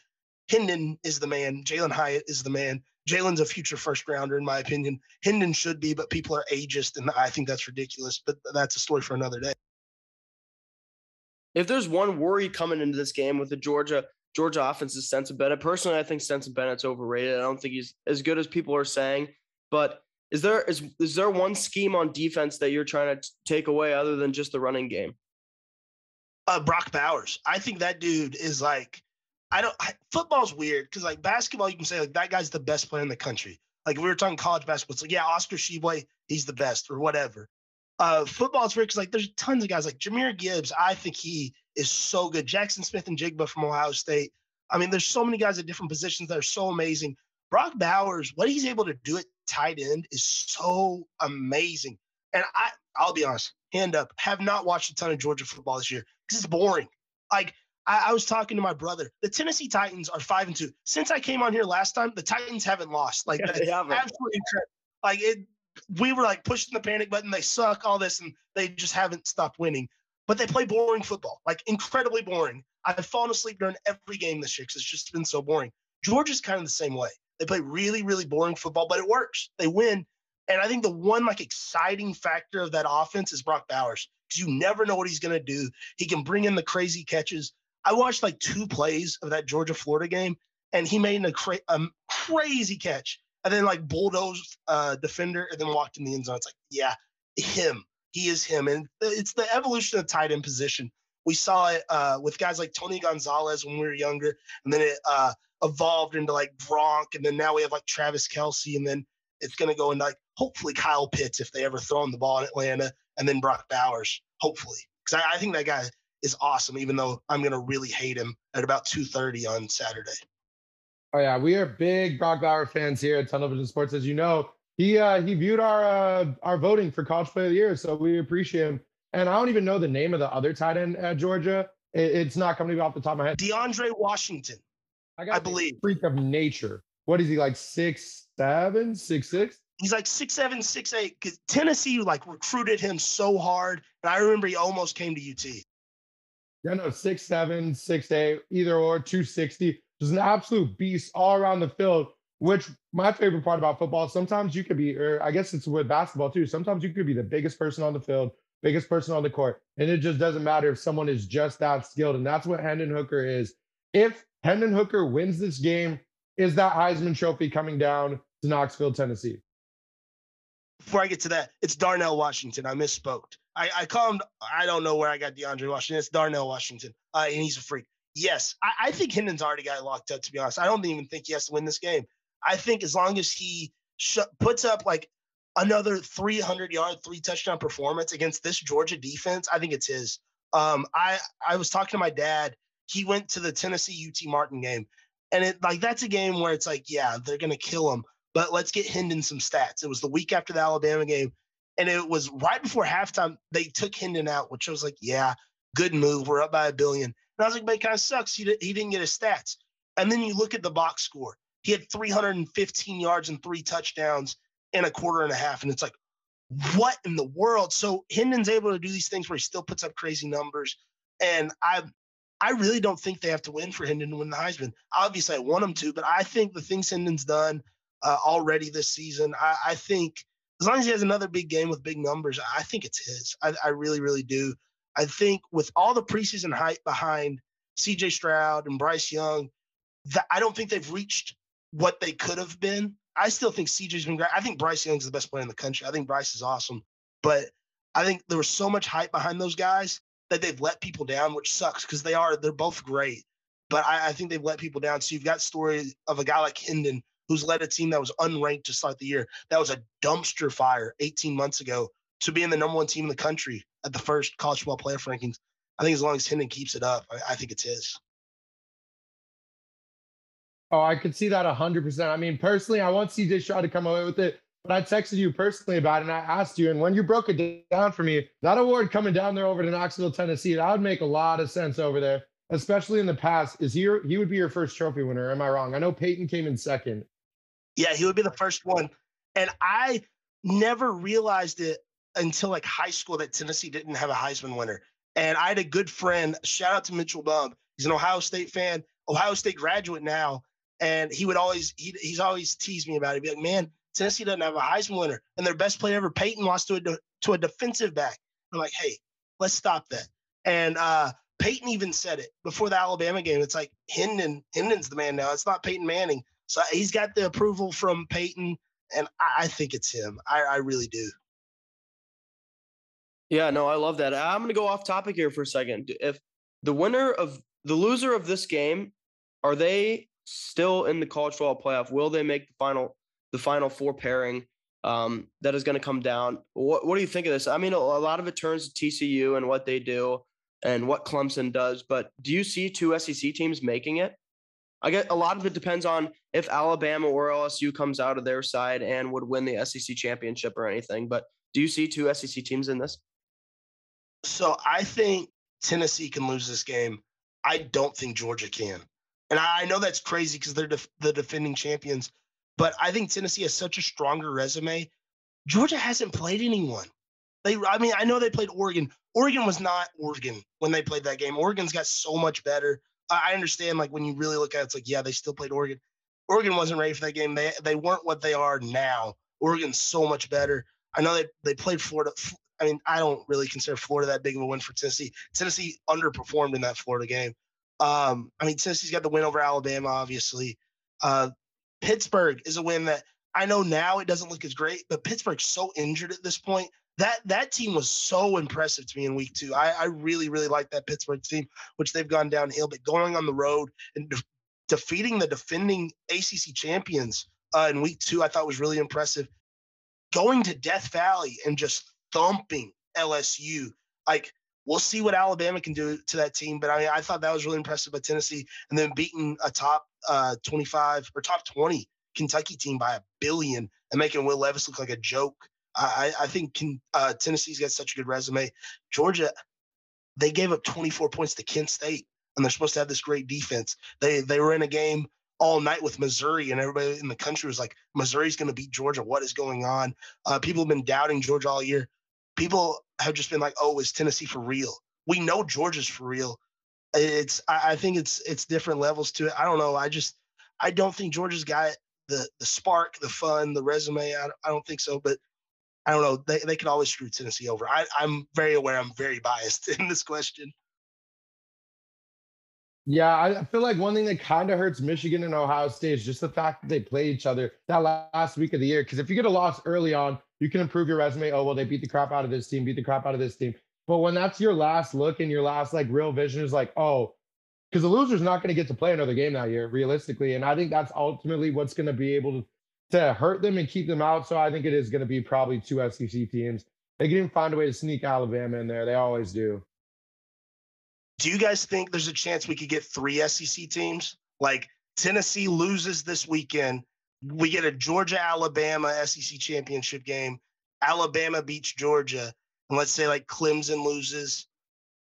Hendon is the man. Jalen Hyatt is the man. Jalen's a future first rounder, in my opinion. Hendon should be, but people are ageist, and I think that's ridiculous. But that's a story for another day. If there's one worry coming into this game with the Georgia offense is Stetson Bennett. Personally, I think Stetson Bennett's overrated. I don't think he's as good as people are saying. But is there one scheme on defense that you're trying to take away other than just the running game? Brock Bowers. I think that dude is like – football's weird because, like, basketball, you can say, like, that guy's the best player in the country. Like, if we were talking college basketball, it's like, yeah, Oscar Tshiebwe, he's the best or whatever. Football's weird because, like, there's tons of guys. Like, Jahmyr Gibbs, I think he – is so good. Jackson Smith and Jigba from Ohio State. I mean, there's so many guys at different positions that are so amazing. Brock Bowers, what he's able to do at tight end is so amazing. And I'll be honest, hand up, have not watched a ton of Georgia football this year because it's boring. Like, I was talking to my brother. The Tennessee Titans are 5-2. Since I came on here last time, the Titans haven't lost. Like, yeah, they haven't. Absolutely incredible. Like, we were, like, pushing the panic button. They suck, all this, and they just haven't stopped winning. But they play boring football, like incredibly boring. I've fallen asleep during every game this year because it's just been so boring. Georgia's kind of the same way. They play really, really boring football, but it works. They win. And I think the one, like, exciting factor of that offense is Brock Bowers, because you never know what he's going to do. He can bring in the crazy catches. I watched like two plays of that Georgia-Florida game, and he made a crazy catch and then like bulldozed defender and then walked in the end zone. It's like, yeah, him. He is him. And it's the evolution of tight end position. We saw it with guys like Tony Gonzalez when we were younger, and then it evolved into like Gronk, and then now we have like Travis Kelce, and then it's going to go into like hopefully Kyle Pitts if they ever throw him the ball in Atlanta, and then Brock Bowers, hopefully. Because I think that guy is awesome, even though I'm going to really hate him at about 2:30 on Saturday. Oh, yeah. We are big Brock Bowers fans here at Tunnel Vision Sports. As you know, he viewed our voting for College Player of the Year, so we appreciate him. And I don't even know the name of the other tight end at Georgia. It's not coming off the top of my head. DeAndre Washington, I believe. Freak of nature. What is he, like 6'7", 6'6"? He's like 6'7", 6'8", because Tennessee like recruited him so hard. And I remember he almost came to UT. Yeah, no, 6'7", 6'8", either or, 260. Just an absolute beast all around the field, which my favorite part about football, sometimes you could be, or I guess it's with basketball too, sometimes you could be the biggest person on the field, biggest person on the court, and it just doesn't matter if someone is just that skilled, and that's what Hendon Hooker is. If Hendon Hooker wins this game, is that Heisman Trophy coming down to Knoxville, Tennessee? Before I get to that, it's Darnell Washington. I misspoke. I call him, I don't know where I got DeAndre Washington. It's Darnell Washington, and he's a freak. Yes, I think Hendon's already got it locked up, to be honest. I don't even think he has to win this game. I think as long as he puts up like another 300-yard, 3-touchdown performance against this Georgia defense, I think it's his. I was talking to my dad. He went to the Tennessee UT Martin game, and it like that's a game where it's like, yeah, they're going to kill him, but let's get Hendon some stats. It was the week after the Alabama game, and it was right before halftime they took Hendon out, which I was like, yeah, good move. We're up by a billion. And I was like, but it kind of sucks. He didn't get his stats. And then you look at the box score. He had 315 yards and 3 touchdowns in a quarter and a half. And it's like, what in the world? So Hendon's able to do these things where he still puts up crazy numbers. And I really don't think they have to win for Hendon to win the Heisman. Obviously, I want him to, but I think the things Hendon's done already this season, I think as long as he has another big game with big numbers, I think it's his. I really, really do. I think with all the preseason hype behind C.J. Stroud and Bryce Young, I don't think they've reached what they could have been. I still think C.J.'s been great. I think Bryce Young's the best player in the country. I think Bryce is awesome. But I think there was so much hype behind those guys that they've let people down, which sucks because they're both great. But I think they've let people down. So you've got stories of a guy like Hendon who's led a team that was unranked to start the year. That was a dumpster fire 18 months ago to being the #1 team in the country at the first college football playoff rankings. I think as long as Hendon keeps it up, I think it's his. Oh, I could see that 100%. I mean, personally, I want CJ Stroud to come away with it, but I texted you personally about it, and I asked you, and when you broke it down for me, that award coming down there over to Knoxville, Tennessee, that would make a lot of sense over there, especially in the past. Is he would be your first trophy winner, am I wrong? I know Peyton came in second. Yeah, he would be the first one, and I never realized it until like high school that Tennessee didn't have a Heisman winner. And I had a good friend, shout out to Mitchell Bump. He's an Ohio State fan, Ohio State graduate now. And he would always, he's always teased me about it. He'd be like, man, Tennessee doesn't have a Heisman winner. And their best player ever, Peyton, lost to a defensive back. I'm like, hey, let's stop that. And Peyton even said it before the Alabama game. It's like Hendon's the man now. It's not Peyton Manning. So he's got the approval from Peyton. And I think it's him. I really do. Yeah, no, I love that. I'm going to go off topic here for a second. If the loser of this game, are they still in the college football playoff? Will they make the final four pairing that is going to come down? What do you think of this? I mean, a lot of it turns to TCU and what they do and what Clemson does, but do you see two SEC teams making it? I get a lot of it depends on if Alabama or LSU comes out of their side and would win the SEC championship or anything, but do you see two SEC teams in this? So I think Tennessee can lose this game. I don't think Georgia can. And I know that's crazy because they're the defending champions, but I think Tennessee has such a stronger resume. Georgia hasn't played anyone. I know they played Oregon. Oregon was not Oregon when they played that game. Oregon's got so much better. I understand, like, when you really look at it, it's like, yeah, they still played Oregon. Oregon wasn't ready for that game. They weren't what they are now. Oregon's so much better. I know they played Florida. I mean, I don't really consider Florida that big of a win for Tennessee. Tennessee underperformed in that Florida game. I mean, Tennessee's got the win over Alabama, obviously. Pittsburgh is a win that I know now it doesn't look as great, but Pittsburgh's so injured at this point. That team was so impressive to me in week two. I really, really like that Pittsburgh team, which they've gone downhill, but going on the road and defeating the defending ACC champions in week two, I thought was really impressive. Going to Death Valley and just thumping LSU, like, we'll see what Alabama can do to that team. But, I mean, I thought that was really impressive by Tennessee. And then beating a top 25 or top 20 Kentucky team by $1 billion and making Will Levis look like a joke. I think Tennessee's got such a good resume. Georgia, they gave up 24 points to Kent State, and they're supposed to have this great defense. They were in a game all night with Missouri, and everybody in the country was like, Missouri's going to beat Georgia. What is going on? People have been doubting Georgia all year. People have just been like, oh, is Tennessee for real? We know Georgia's for real. I think it's different levels to it. I don't know. I don't think Georgia's got the spark, the fun, the resume. I don't think so, but I don't know. They could always screw Tennessee over. I'm very aware. I'm very biased in this question. Yeah, I feel like one thing that kind of hurts Michigan and Ohio State is just the fact that they play each other that last week of the year. Because if you get a loss early on, you can improve your resume. Oh, well, they beat the crap out of this team, beat the crap out of this team. But when that's your last look and your last, like, real vision is like, oh, because the loser's not going to get to play another game that year, realistically. And I think that's ultimately what's going to be able to hurt them and keep them out. So I think it is going to be probably two SEC teams. They can even find a way to sneak Alabama in there. They always do. Do you guys think there's a chance we could get three SEC teams? Like, Tennessee loses this weekend, we get a Georgia-Alabama SEC championship game, Alabama beats Georgia, and let's say, like, Clemson loses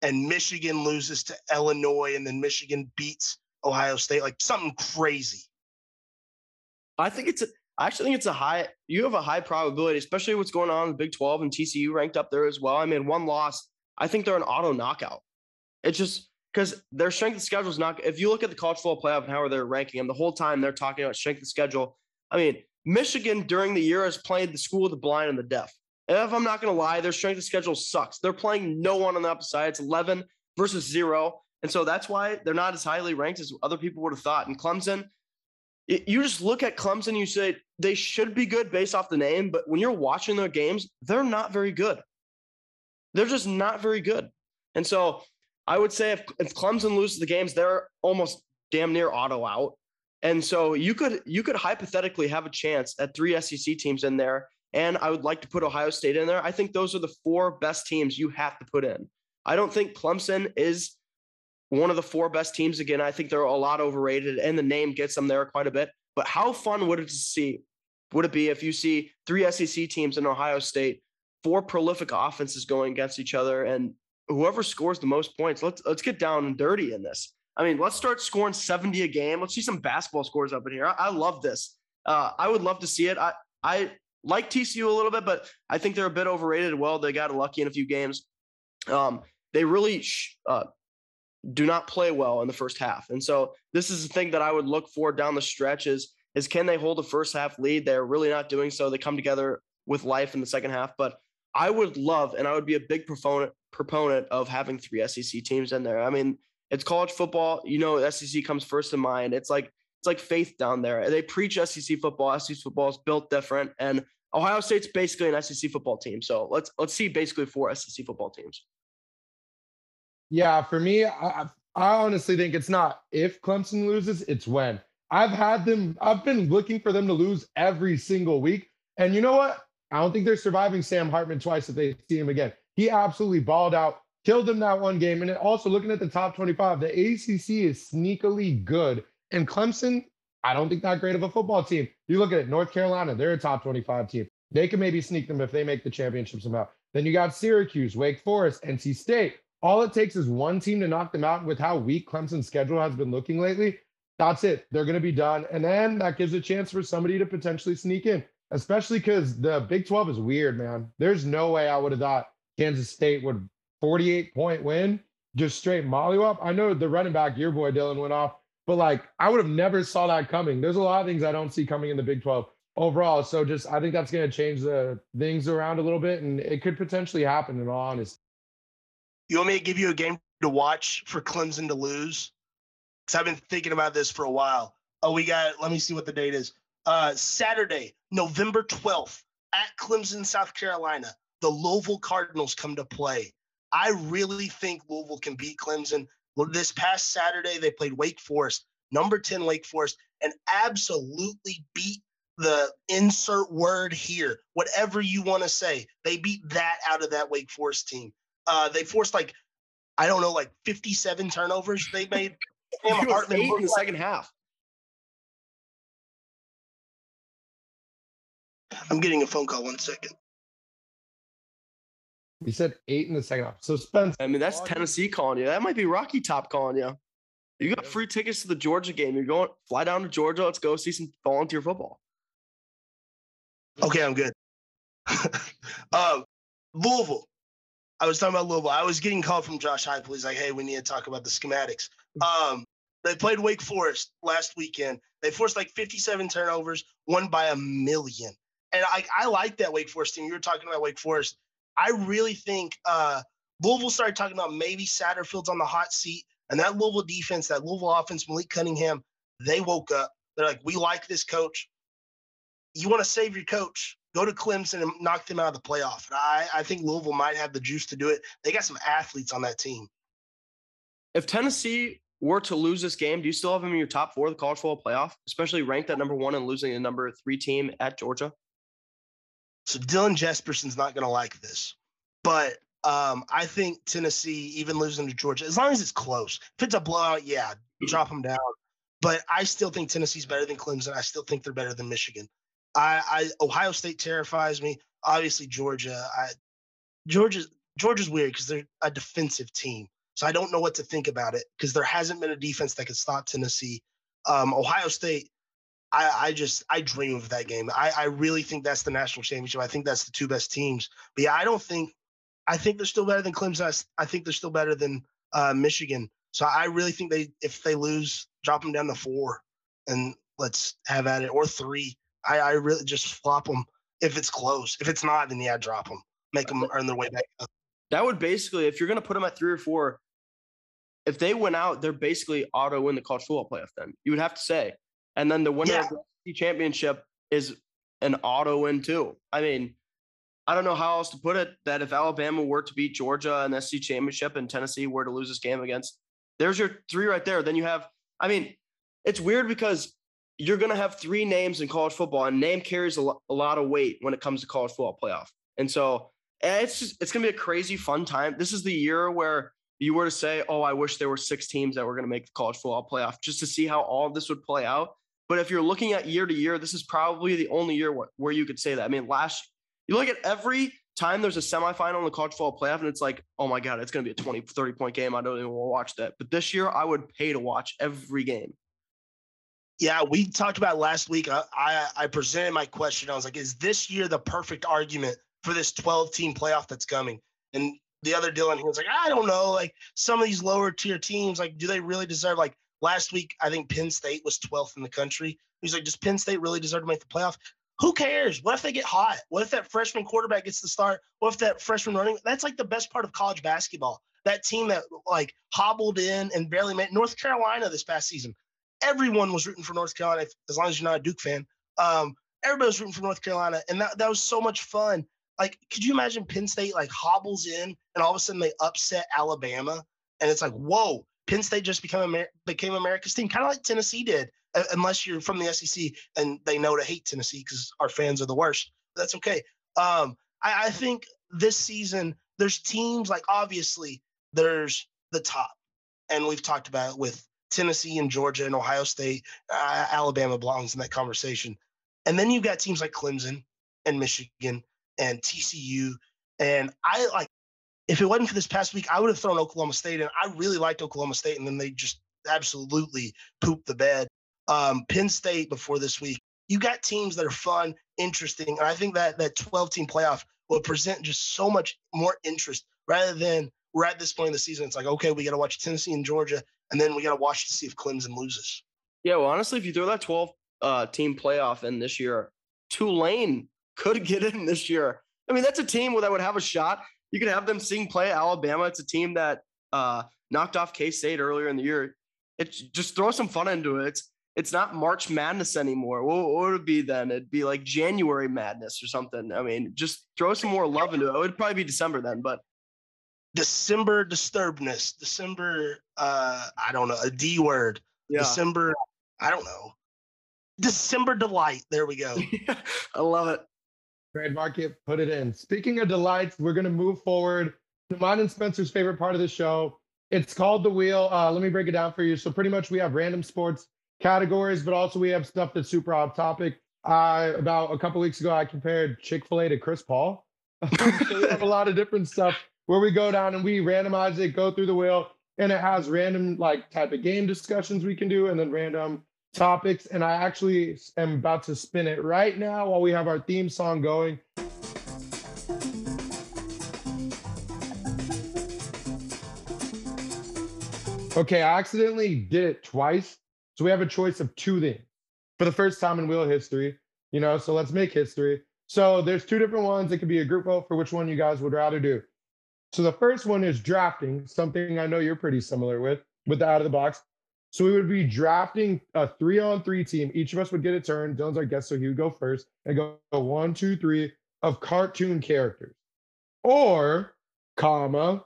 and Michigan loses to Illinois, and then Michigan beats Ohio State, like, something crazy. I actually think it's you have a high probability, especially what's going on in the Big 12 and TCU ranked up there as well. I mean, one loss, I think they're an auto knockout. It's just because their strength of schedule is not – if you look at the college football playoff and how they're ranking them, the whole time they're talking about strength of schedule. I mean, Michigan during the year has played the school of the blind and the deaf. And if I'm not going to lie, their strength of schedule sucks. They're playing no one on the upside. It's 11 versus 0. And so that's why they're not as highly ranked as other people would have thought. And Clemson – you just look at Clemson, you say they should be good based off the name, but when you're watching their games, they're not very good. They're just not very good. And so I would say if Clemson loses the games, they're almost damn near auto out. And so you could hypothetically have a chance at three SEC teams in there, and I would like to put Ohio State in there. I think those are the four best teams you have to put in. I don't think Clemson is one of the four best teams. Again, I think they're a lot overrated, and the name gets them there quite a bit. But how fun would it be if you see three SEC teams in Ohio State, four prolific offenses going against each other, and whoever scores the most points, let's get down and dirty in this. I mean, let's start scoring 70 a game. Let's see some basketball scores up in here. I love this. I would love to see it. I like TCU a little bit, but I think they're a bit overrated. Well, they got lucky in a few games. They really do not play well in the first half. And so this is the thing that I would look for down the stretch is can they hold a first half lead? They're really not doing so. They come together with life in the second half, but I would love, and I would be a big proponent of having three SEC teams in there. I mean, it's college football, you know, SEC comes first in mind. It's like faith down there. They preach SEC football. SEC football is built different, and Ohio State's basically an SEC football team. So let's see basically four SEC football teams. Yeah, for me, I honestly think it's not if Clemson loses, it's when. I've been looking for them to lose every single week. And you know what? I don't think they're surviving Sam Hartman twice if they see him again. He absolutely balled out, killed them that one game. And also looking at the top 25, the ACC is sneakily good. And Clemson, I don't think that great of a football team. You look at it, North Carolina, they're a top 25 team. They can maybe sneak them if they make the championship somehow. Then you got Syracuse, Wake Forest, NC State. All it takes is one team to knock them out. With how weak Clemson's schedule has been looking lately, that's it. They're going to be done. And then that gives a chance for somebody to potentially sneak in, especially because the Big 12 is weird, man. There's no way I would have thought Kansas State would 48-point win, just straight mollywop. I know the running back, your boy Dylan, went off, but, like, I would have never saw that coming. There's a lot of things I don't see coming in the Big 12 overall. So just I think that's going to change the things around a little bit, and it could potentially happen in all honesty. You want me to give you a game to watch for Clemson to lose? because I've been thinking about this for a while. Oh, we got, let me see what the date is. Saturday, November 12th at Clemson, South Carolina, the Louisville Cardinals come to play. I really think Louisville can beat Clemson. Well, this past Saturday, they played Wake Forest, number 10 Wake Forest, and absolutely beat the insert word here, whatever you want to say. They beat that out of that Wake Forest team. They forced like 57 turnovers they made. Sam Hartman in the second half. I'm getting a phone call. 1 second. You said 8 in the second half. So, Spence. I mean, that's Tennessee calling you. That might be Rocky Top calling you. You got free tickets to the Georgia game. You're going fly down to Georgia. Let's go see some volunteer football. Okay, I'm good. Louisville. I was talking about Louisville. I was getting called from Josh Heupel. He's like, hey, we need to talk about the schematics. They played Wake Forest last weekend. They forced like 57 turnovers, won by 1 million. And I like that Wake Forest team. You were talking about Wake Forest. I really think Louisville started talking about maybe Satterfield's on the hot seat. And that Louisville defense, that Louisville offense, Malik Cunningham, they woke up. They're like, we like this coach. You want to save your coach, go to Clemson and knock them out of the playoff. And I think Louisville might have the juice to do it. They got some athletes on that team. If Tennessee were to lose this game, do you still have them in your top 4 of the college football playoff, especially ranked at number 1 and losing a number 3 team at Georgia? So Dylan Jesperson's not going to like this, but I think Tennessee, even losing to Georgia, as long as it's close, if it's a blowout, yeah, drop them down. But I still think Tennessee's better than Clemson. I still think they're better than Michigan. Ohio State terrifies me. Obviously, Georgia. Georgia's weird because they're a defensive team, so I don't know what to think about it because there hasn't been a defense that could stop Tennessee. Ohio State. I dream of that game. I really think that's the national championship. I think that's the 2 best teams. But yeah, I think they're still better than Clemson. I think they're still better than Michigan. So I really think if they lose, drop them down to 4 and let's have at it, or 3. I really just flop them if it's close. If it's not, then yeah, drop them. Make them earn their way back up. That would basically, if you're going to put them at 3 or 4, if they win out, they're basically auto win the college football playoff then. You would have to say. And then the winner of the championship is an auto win too. I mean, I don't know how else to put it, that if Alabama were to beat Georgia in the SEC championship and Tennessee were to lose this game against, there's your 3 right there. Then you have, I mean, it's weird because you're going to have 3 names in college football, and name carries a lot of weight when it comes to college football playoff. And so it's going to be a crazy fun time. This is the year where you were to say, oh, I wish there were 6 teams that were going to make the college football playoff, just to see how all of this would play out. But if you're looking at year to year, this is probably the only year where you could say that. I mean, you look at every time there's a semifinal in the college football playoff, and it's like, oh my God, it's going to be a 20, 30-point game. I don't even want to watch that. But this year, I would pay to watch every game. Yeah, we talked about last week. I presented my question. I was like, is this year the perfect argument for this 12-team playoff that's coming? And the other Dylan, he was like, I don't know. Like, some of these lower-tier teams, like, do they really deserve, like, last week, I think Penn State was 12th in the country. He's like, does Penn State really deserve to make the playoff? Who cares? What if they get hot? What if that freshman quarterback gets the start? What if that freshman running? That's like the best part of college basketball. That team that like hobbled in and barely made North Carolina this past season. Everyone was rooting for North Carolina, as long as you're not a Duke fan. Everybody was rooting for North Carolina, and that was so much fun. Like, could you imagine Penn State like hobbles in and all of a sudden they upset Alabama? And it's like, whoa. Penn State just became America's team, kind of like Tennessee did, unless you're from the SEC and they know to hate Tennessee because our fans are the worst. That's okay. I think this season there's teams like, obviously there's the top, and we've talked about it with Tennessee and Georgia and Ohio State. Alabama belongs in that conversation. And then you've got teams like Clemson and Michigan and TCU. And if it wasn't for this past week, I would have thrown Oklahoma State in. I really liked Oklahoma State, and then they just absolutely pooped the bed. Penn State before this week. You got teams that are fun, interesting, and I think that 12-team playoff will present just so much more interest rather than we're at this point in the season. It's like, okay, we got to watch Tennessee and Georgia, and then we got to watch to see if Clemson loses. Yeah, well, honestly, if you throw that 12-team playoff in this year, Tulane could get in this year. I mean, that's a team that would have a shot. You could have them play Alabama. It's a team that knocked off K-State earlier in the year. It's just throw some fun into it. It's not March Madness anymore. What would it be then? It'd be like January Madness or something. I mean, just throw some more love into it. It would probably be December then, but December disturbness. December, I don't know, a D word. Yeah. December, I don't know. December delight. There we go. I love it. Trademark it, put it in. Speaking of delights, we're going to move forward to mine and Spencer's favorite part of the show. It's called The Wheel. Let me break it down for you. So pretty much we have random sports categories, but also we have stuff that's super off topic. About a couple weeks ago, I compared Chick-fil-A to Chris Paul. So we have a lot of different stuff where we go down and we randomize it, go through the wheel, and it has random like type of game discussions we can do and then random topics. And I actually am about to spin it right now while we have our theme song going. Okay, I accidentally did it twice. So we have a choice of two things for the first time in wheel history, you know, so let's make history. So there's two different ones. It could be a group vote for which one you guys would rather do. So the first one is drafting, something I know you're pretty similar with the out of the box. So we would be drafting a 3-on-3 team. Each of us would get a turn. Dylan's our guest, so he would go first and go 1, 2, 3 of cartoon characters. Or, comma,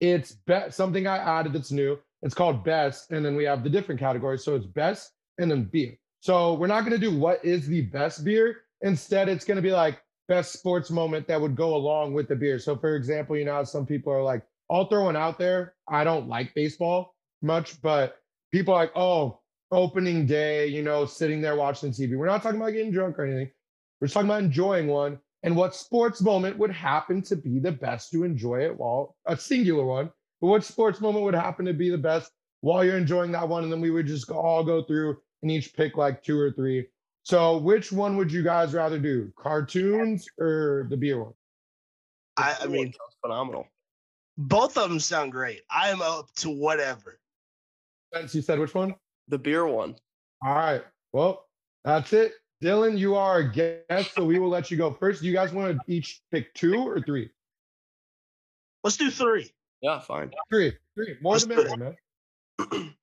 it's something I added that's new. It's called best, and then we have the different categories. So it's best and then beer. So we're not going to do what is the best beer. Instead, it's going to be like best sports moment that would go along with the beer. So for example, you know, how some people are like, I'll throw one out there. I don't like baseball much, but people are like, oh, opening day, you know, sitting there watching TV. We're not talking about getting drunk or anything. We're just talking about enjoying one. And what sports moment would happen to be the best to enjoy it while a singular one, but what sports moment would happen to be the best while you're enjoying that one? And then we would just all go through and each pick like 2 or 3. So which one would you guys rather do? Cartoons or the beer one? I mean, sounds phenomenal. Both of them sound great. I am up to whatever. Spence, you said which one? The beer one. All right. Well, that's it. Dylan, you are a guest, so we will let you go first. Do you guys want to each pick 2 or 3? Let's do 3. Yeah, fine. 3. More the merrier, man.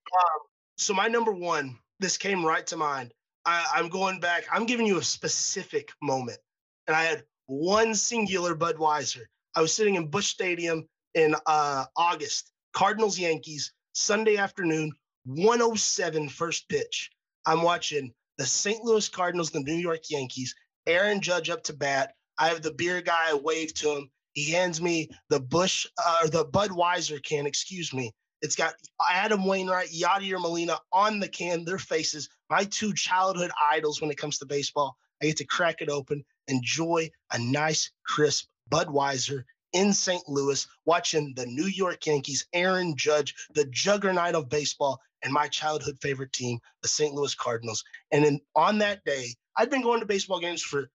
So my number one, this came right to mind. I'm going back. I'm giving you a specific moment. And I had one singular Budweiser. I was sitting in Busch Stadium in August. Cardinals-Yankees, Sunday afternoon, 1:07 first pitch. I'm watching the St. Louis Cardinals, the New York Yankees, Aaron Judge up to bat. I have the beer guy, wave to him. He hands me the Budweiser can, excuse me. It's got Adam Wainwright, Yadier Molina on the can, their faces, my two childhood idols when it comes to baseball. I get to crack it open, enjoy a nice, crisp Budweiser in St. Louis, watching the New York Yankees, Aaron Judge, the juggernaut of baseball, and my childhood favorite team, the St. Louis Cardinals. And then on that day, I'd been going to baseball games for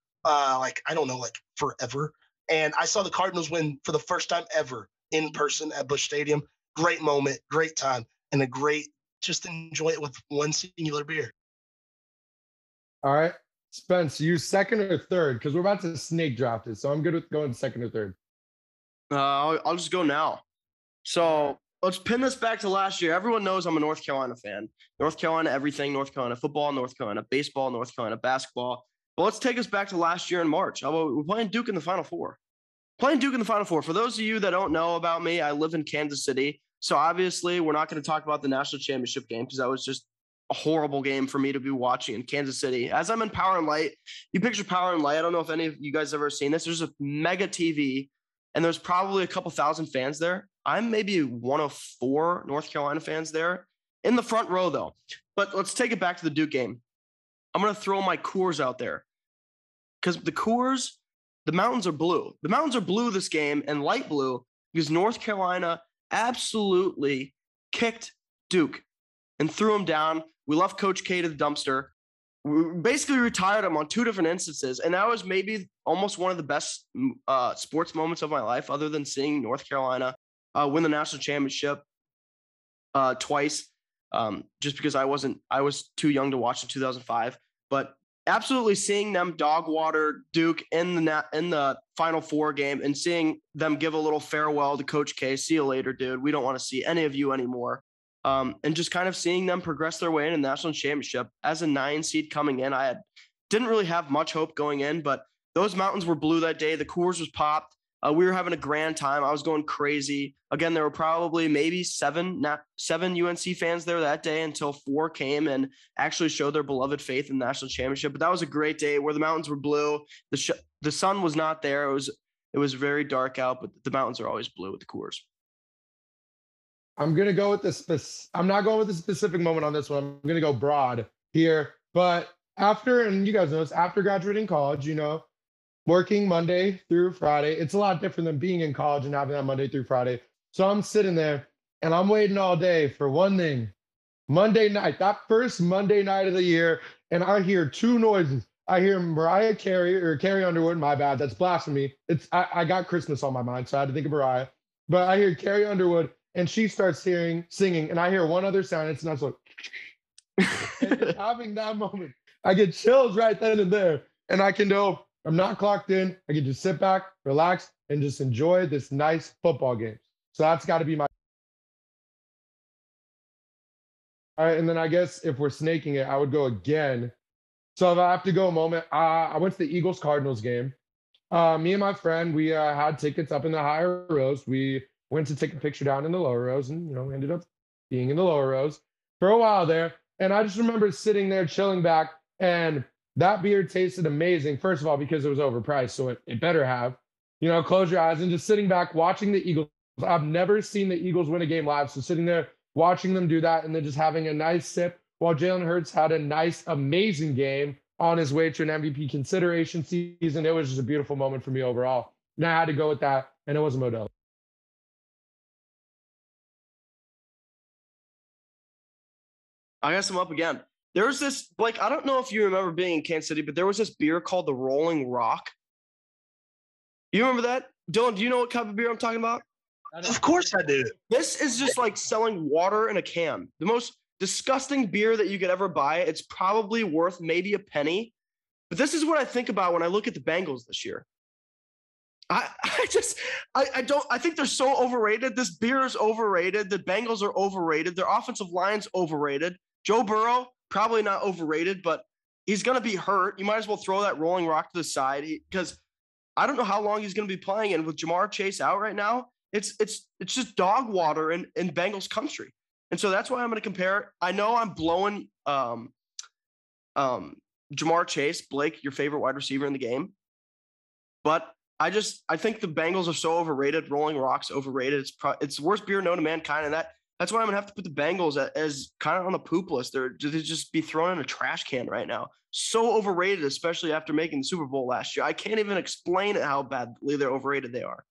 forever. And I saw the Cardinals win for the first time ever in person at Busch Stadium. Great moment, great time, and a great, just enjoy it with one singular beer. All right. Spence, you second or third? Because we're about to snake draft it, so I'm good with going second or third. I'll just go now. So let's pin this back to last year. Everyone knows I'm a North Carolina fan. North Carolina, everything. North Carolina football, North Carolina baseball, North Carolina basketball. But let's take us back to last year in March. We're playing Duke in the Final Four. For those of you that don't know about me, I live in Kansas City. So obviously we're not going to talk about the national championship game because that was just a horrible game for me to be watching in Kansas City. As I'm in Power and Light, you picture Power and Light. I don't know if any of you guys have ever seen this. There's a mega TV, and there's probably a couple thousand fans there. I'm maybe one of 4 North Carolina fans there in the front row, though. But let's take it back to the Duke game. I'm going to throw my Coors out there because the mountains are blue. The mountains are blue this game and light blue because North Carolina absolutely kicked Duke and threw him down. We left Coach K to the dumpster. We basically retired him on 2 different instances. And that was maybe almost one of the best sports moments of my life, other than seeing North Carolina win the national championship twice. Just because I was too young to watch in 2005, but absolutely seeing them dog water Duke in the Final Four game and seeing them give a little farewell to Coach K. See you later, dude. We don't want to see any of you anymore. and just kind of seeing them progress their way in a national championship as a 9 seed coming in. I didn't really have much hope going in, but those mountains were blue that day. The Coors was popped. We were having a grand time. I was going crazy. Again, there were probably maybe seven UNC fans there that day until 4 came and actually showed their beloved faith in the national championship. But that was a great day where the mountains were blue. The sun was not there. It was very dark out, but the mountains are always blue with the Coors. I'm not going with the specific moment on this one. I'm going to go broad here. But after, and you guys know this, after graduating college, working Monday through Friday, it's a lot different than being in college and having that Monday through Friday. So I'm sitting there and I'm waiting all day for one thing, Monday night, that first Monday night of the year. And I hear two noises. I hear Mariah Carey or Carrie Underwood. My bad. That's blasphemy. I got Christmas on my mind, so I had to think of Mariah, but I hear Carrie Underwood and she starts singing. And I hear one other sound. It's not like having that moment. I get chills right then and there, and I can know I'm not clocked in. I can just sit back, relax, and just enjoy this nice football game. So that's got to be my. All right, and then I guess if we're snaking it, I would go again. So if I have to go a moment, I went to the Eagles-Cardinals game. Me and my friend, we had tickets up in the higher rows. We went to take a picture down in the lower rows and, ended up being in the lower rows for a while there. And I just remember sitting there chilling back, and that beer tasted amazing, first of all, because it was overpriced, so it better have. Close your eyes and just sitting back, watching the Eagles. I've never seen the Eagles win a game live, so sitting there, watching them do that, and then just having a nice sip while Jalen Hurts had a nice, amazing game on his way to an MVP consideration season. It was just a beautiful moment for me overall. And I had to go with that, and it was a Modelo. I guess I'm up again. There's this, Blake, I don't know if you remember being in Kansas City, but there was this beer called the Rolling Rock. You remember that? Dylan, do you know what type of beer I'm talking about? Of course I do. This is just like selling water in a can. The most disgusting beer that you could ever buy. It's probably worth maybe a penny. But this is what I think about when I look at the Bengals this year. I think they're so overrated. This beer is overrated. The Bengals are overrated. Their offensive line's overrated. Joe Burrow, probably not overrated, but he's going to be hurt. You might as well throw that Rolling Rock to the side because I don't know how long he's going to be playing. And with Jamar Chase out right now, it's just dog water in Bengals country. And so that's why I'm going to compare. I know I'm blowing Jamar Chase, Blake, your favorite wide receiver in the game, but I think the Bengals are so overrated. Rolling Rock's overrated. It's the worst beer known to mankind, and that's why I'm gonna have to put the Bengals as kind of on the poop list. They just be thrown in a trash can right now. So overrated, especially after making the Super Bowl last year. I can't even explain it how badly they're overrated they are.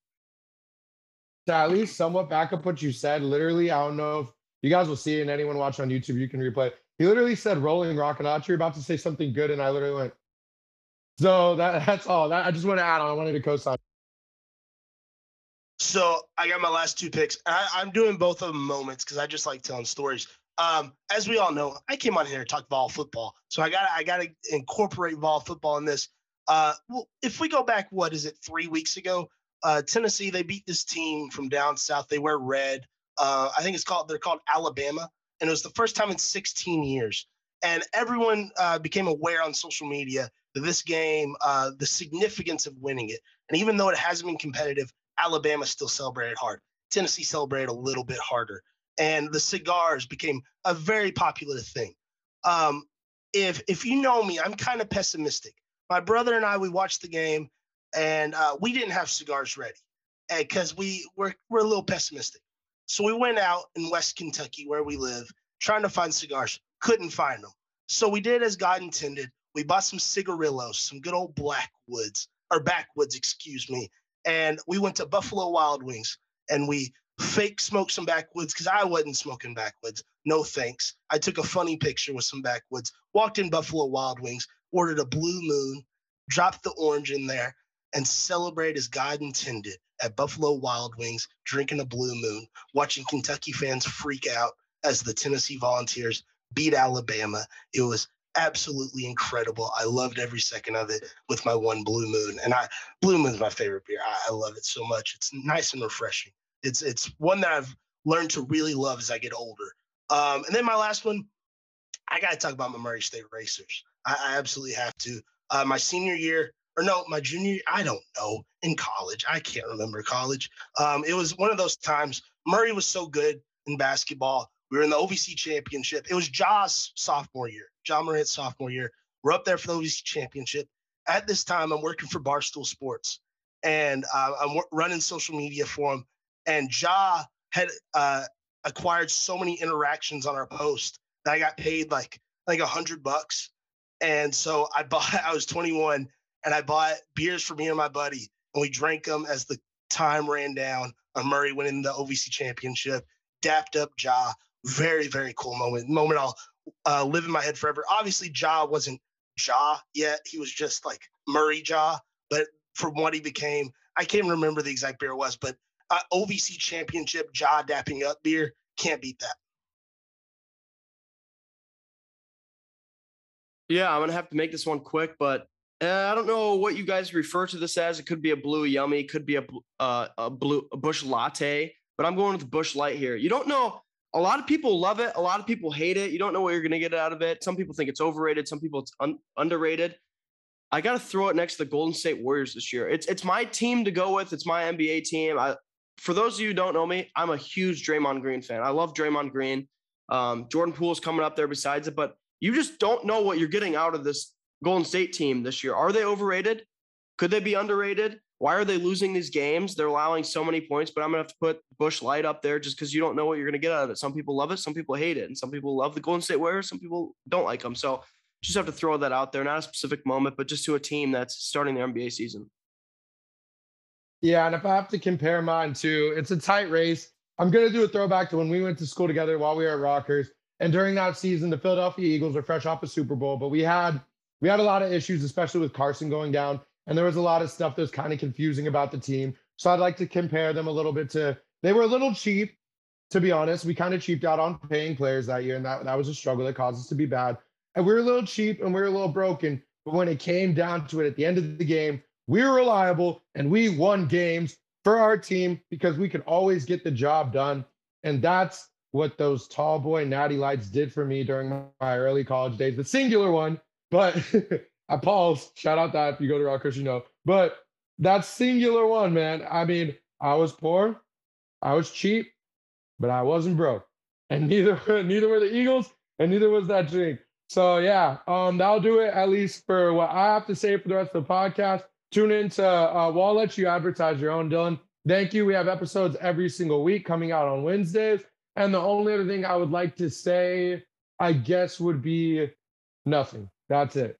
To at least somewhat back up what you said, literally, I don't know if you guys will see it, and anyone watching on YouTube, you can replay. He literally said Rolling Rock, and I thought you were about to say something good, and I literally went. So that's all. I just want to add on. I wanted to co-sign. So I got my last 2 picks. I'm doing both of them moments because I just like telling stories. As we all know, I came on here and talked ball football. So I gotta incorporate ball football in this. Well, if we go back, what is it, 3 weeks ago? Tennessee, they beat this team from down south. They wear red. I think they're called Alabama, and it was the first time in 16 years. And everyone became aware on social media that this game, the significance of winning it. And even though it hasn't been competitive, Alabama still celebrated hard. Tennessee celebrated a little bit harder. And the cigars became a very popular thing. If you know me, I'm kind of pessimistic. My brother and I, we watched the game, and we didn't have cigars ready because we're a little pessimistic. So we went out in West Kentucky, where we live, trying to find cigars. Couldn't find them. So we did as God intended. We bought some cigarillos, some good old backwoods, excuse me. And we went to Buffalo Wild Wings and we fake smoked some backwoods because I wasn't smoking backwoods. No thanks. I took a funny picture with some backwoods, walked in Buffalo Wild Wings, ordered a Blue Moon, dropped the orange in there, and celebrate as God intended at Buffalo Wild Wings, drinking a Blue Moon, watching Kentucky fans freak out as the Tennessee Volunteers beat Alabama. It was absolutely incredible. I loved every second of it with my one Blue Moon. And Blue Moon's my favorite beer. I love it so much. It's nice and refreshing. It's one that I've learned to really love as I get older. And then my last one, I got to talk about my Murray State Racers. I absolutely have to. My senior year, or no, my junior year, I don't know, in college. I can't remember college. It was one of those times. Murray was so good in basketball. We were in the OVC championship. It was Ja's sophomore year, Ja Morant's sophomore year. We're up there for the OVC championship. At this time, I'm working for Barstool Sports, and I'm running social media for him. And Ja had acquired so many interactions on our post that I got paid like $100. And so I was 21, and I bought beers for me and my buddy, and we drank them as the time ran down. Murray winning the OVC championship, dapped up Ja. Very, very cool moment. Moment I'll live in my head forever. Obviously, Ja wasn't Ja yet. He was just like Murray Ja. But from what he became, I can't remember the exact beer it was, but OVC championship Ja dapping up beer, can't beat that. Yeah, I'm going to have to make this one quick, but I don't know what you guys refer to this as. It could be a blue yummy, could be a Bush latte, but I'm going with Bush Light here. You don't know. A lot of people love it. A lot of people hate it. You don't know what you're going to get out of it. Some people think it's overrated. Some people it's underrated. I got to throw it next to the Golden State Warriors this year. It's my team to go with. It's my NBA team. For those of you who don't know me, I'm a huge Draymond Green fan. I love Draymond Green. Jordan Poole's coming up there besides it, but you just don't know what you're getting out of this Golden State team this year. Are they overrated? Could they be underrated? Why are they losing these games? They're allowing so many points, but I'm going to have to put Bush Light up there just because you don't know what you're going to get out of it. Some people love it. Some people hate it. And some people love the Golden State Warriors. Some people don't like them. So just have to throw that out there. Not a specific moment, but just to a team that's starting their NBA season. Yeah, and if I have to compare mine too, it's a tight race. I'm going to do a throwback to when we went to school together while we were at Rockers. And during that season, the Philadelphia Eagles were fresh off a Super Bowl, but we had a lot of issues, especially with Carson going down. And there was a lot of stuff that was kind of confusing about the team. So I'd like to compare them a little bit to, they were a little cheap, to be honest. We kind of cheaped out on paying players that year. And that was a struggle that caused us to be bad. And we were a little cheap and we were a little broken. But when it came down to it at the end of the game, we were reliable and we won games for our team because we could always get the job done. And that's what those tall boy natty lights did for me during my early college days, the singular one. But I paused. Shout out that if you go to Rockers, you know. But that singular one, man. I mean, I was poor, I was cheap, but I wasn't broke, and neither were the Eagles, and neither was that drink. So yeah, that'll do it at least for what I have to say for the rest of the podcast. Tune in to we'll let you advertise your own, Dylan. Thank you. We have episodes every single week coming out on Wednesdays, and the only other thing I would like to say, I guess, would be nothing. That's it.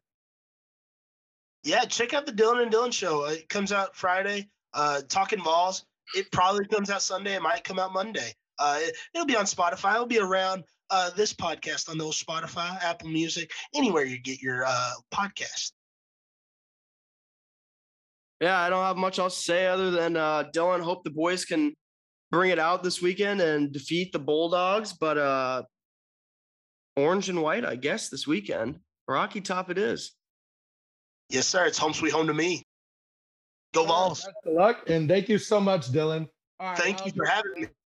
Yeah, check out the Dylan and Dylan show. It comes out Friday. Talking Vols. It probably comes out Sunday. It might come out Monday. It'll be on Spotify. It'll be around this podcast on those Spotify, Apple Music, anywhere you get your podcast. Yeah, I don't have much else to say other than Dylan, hope the boys can bring it out this weekend and defeat the Bulldogs. But orange and white, I guess, this weekend. Rocky Top it is. Yes, sir. It's home sweet home to me. Go Vols. Best of luck, and thank you so much, Dylan. Right, thank you for having me.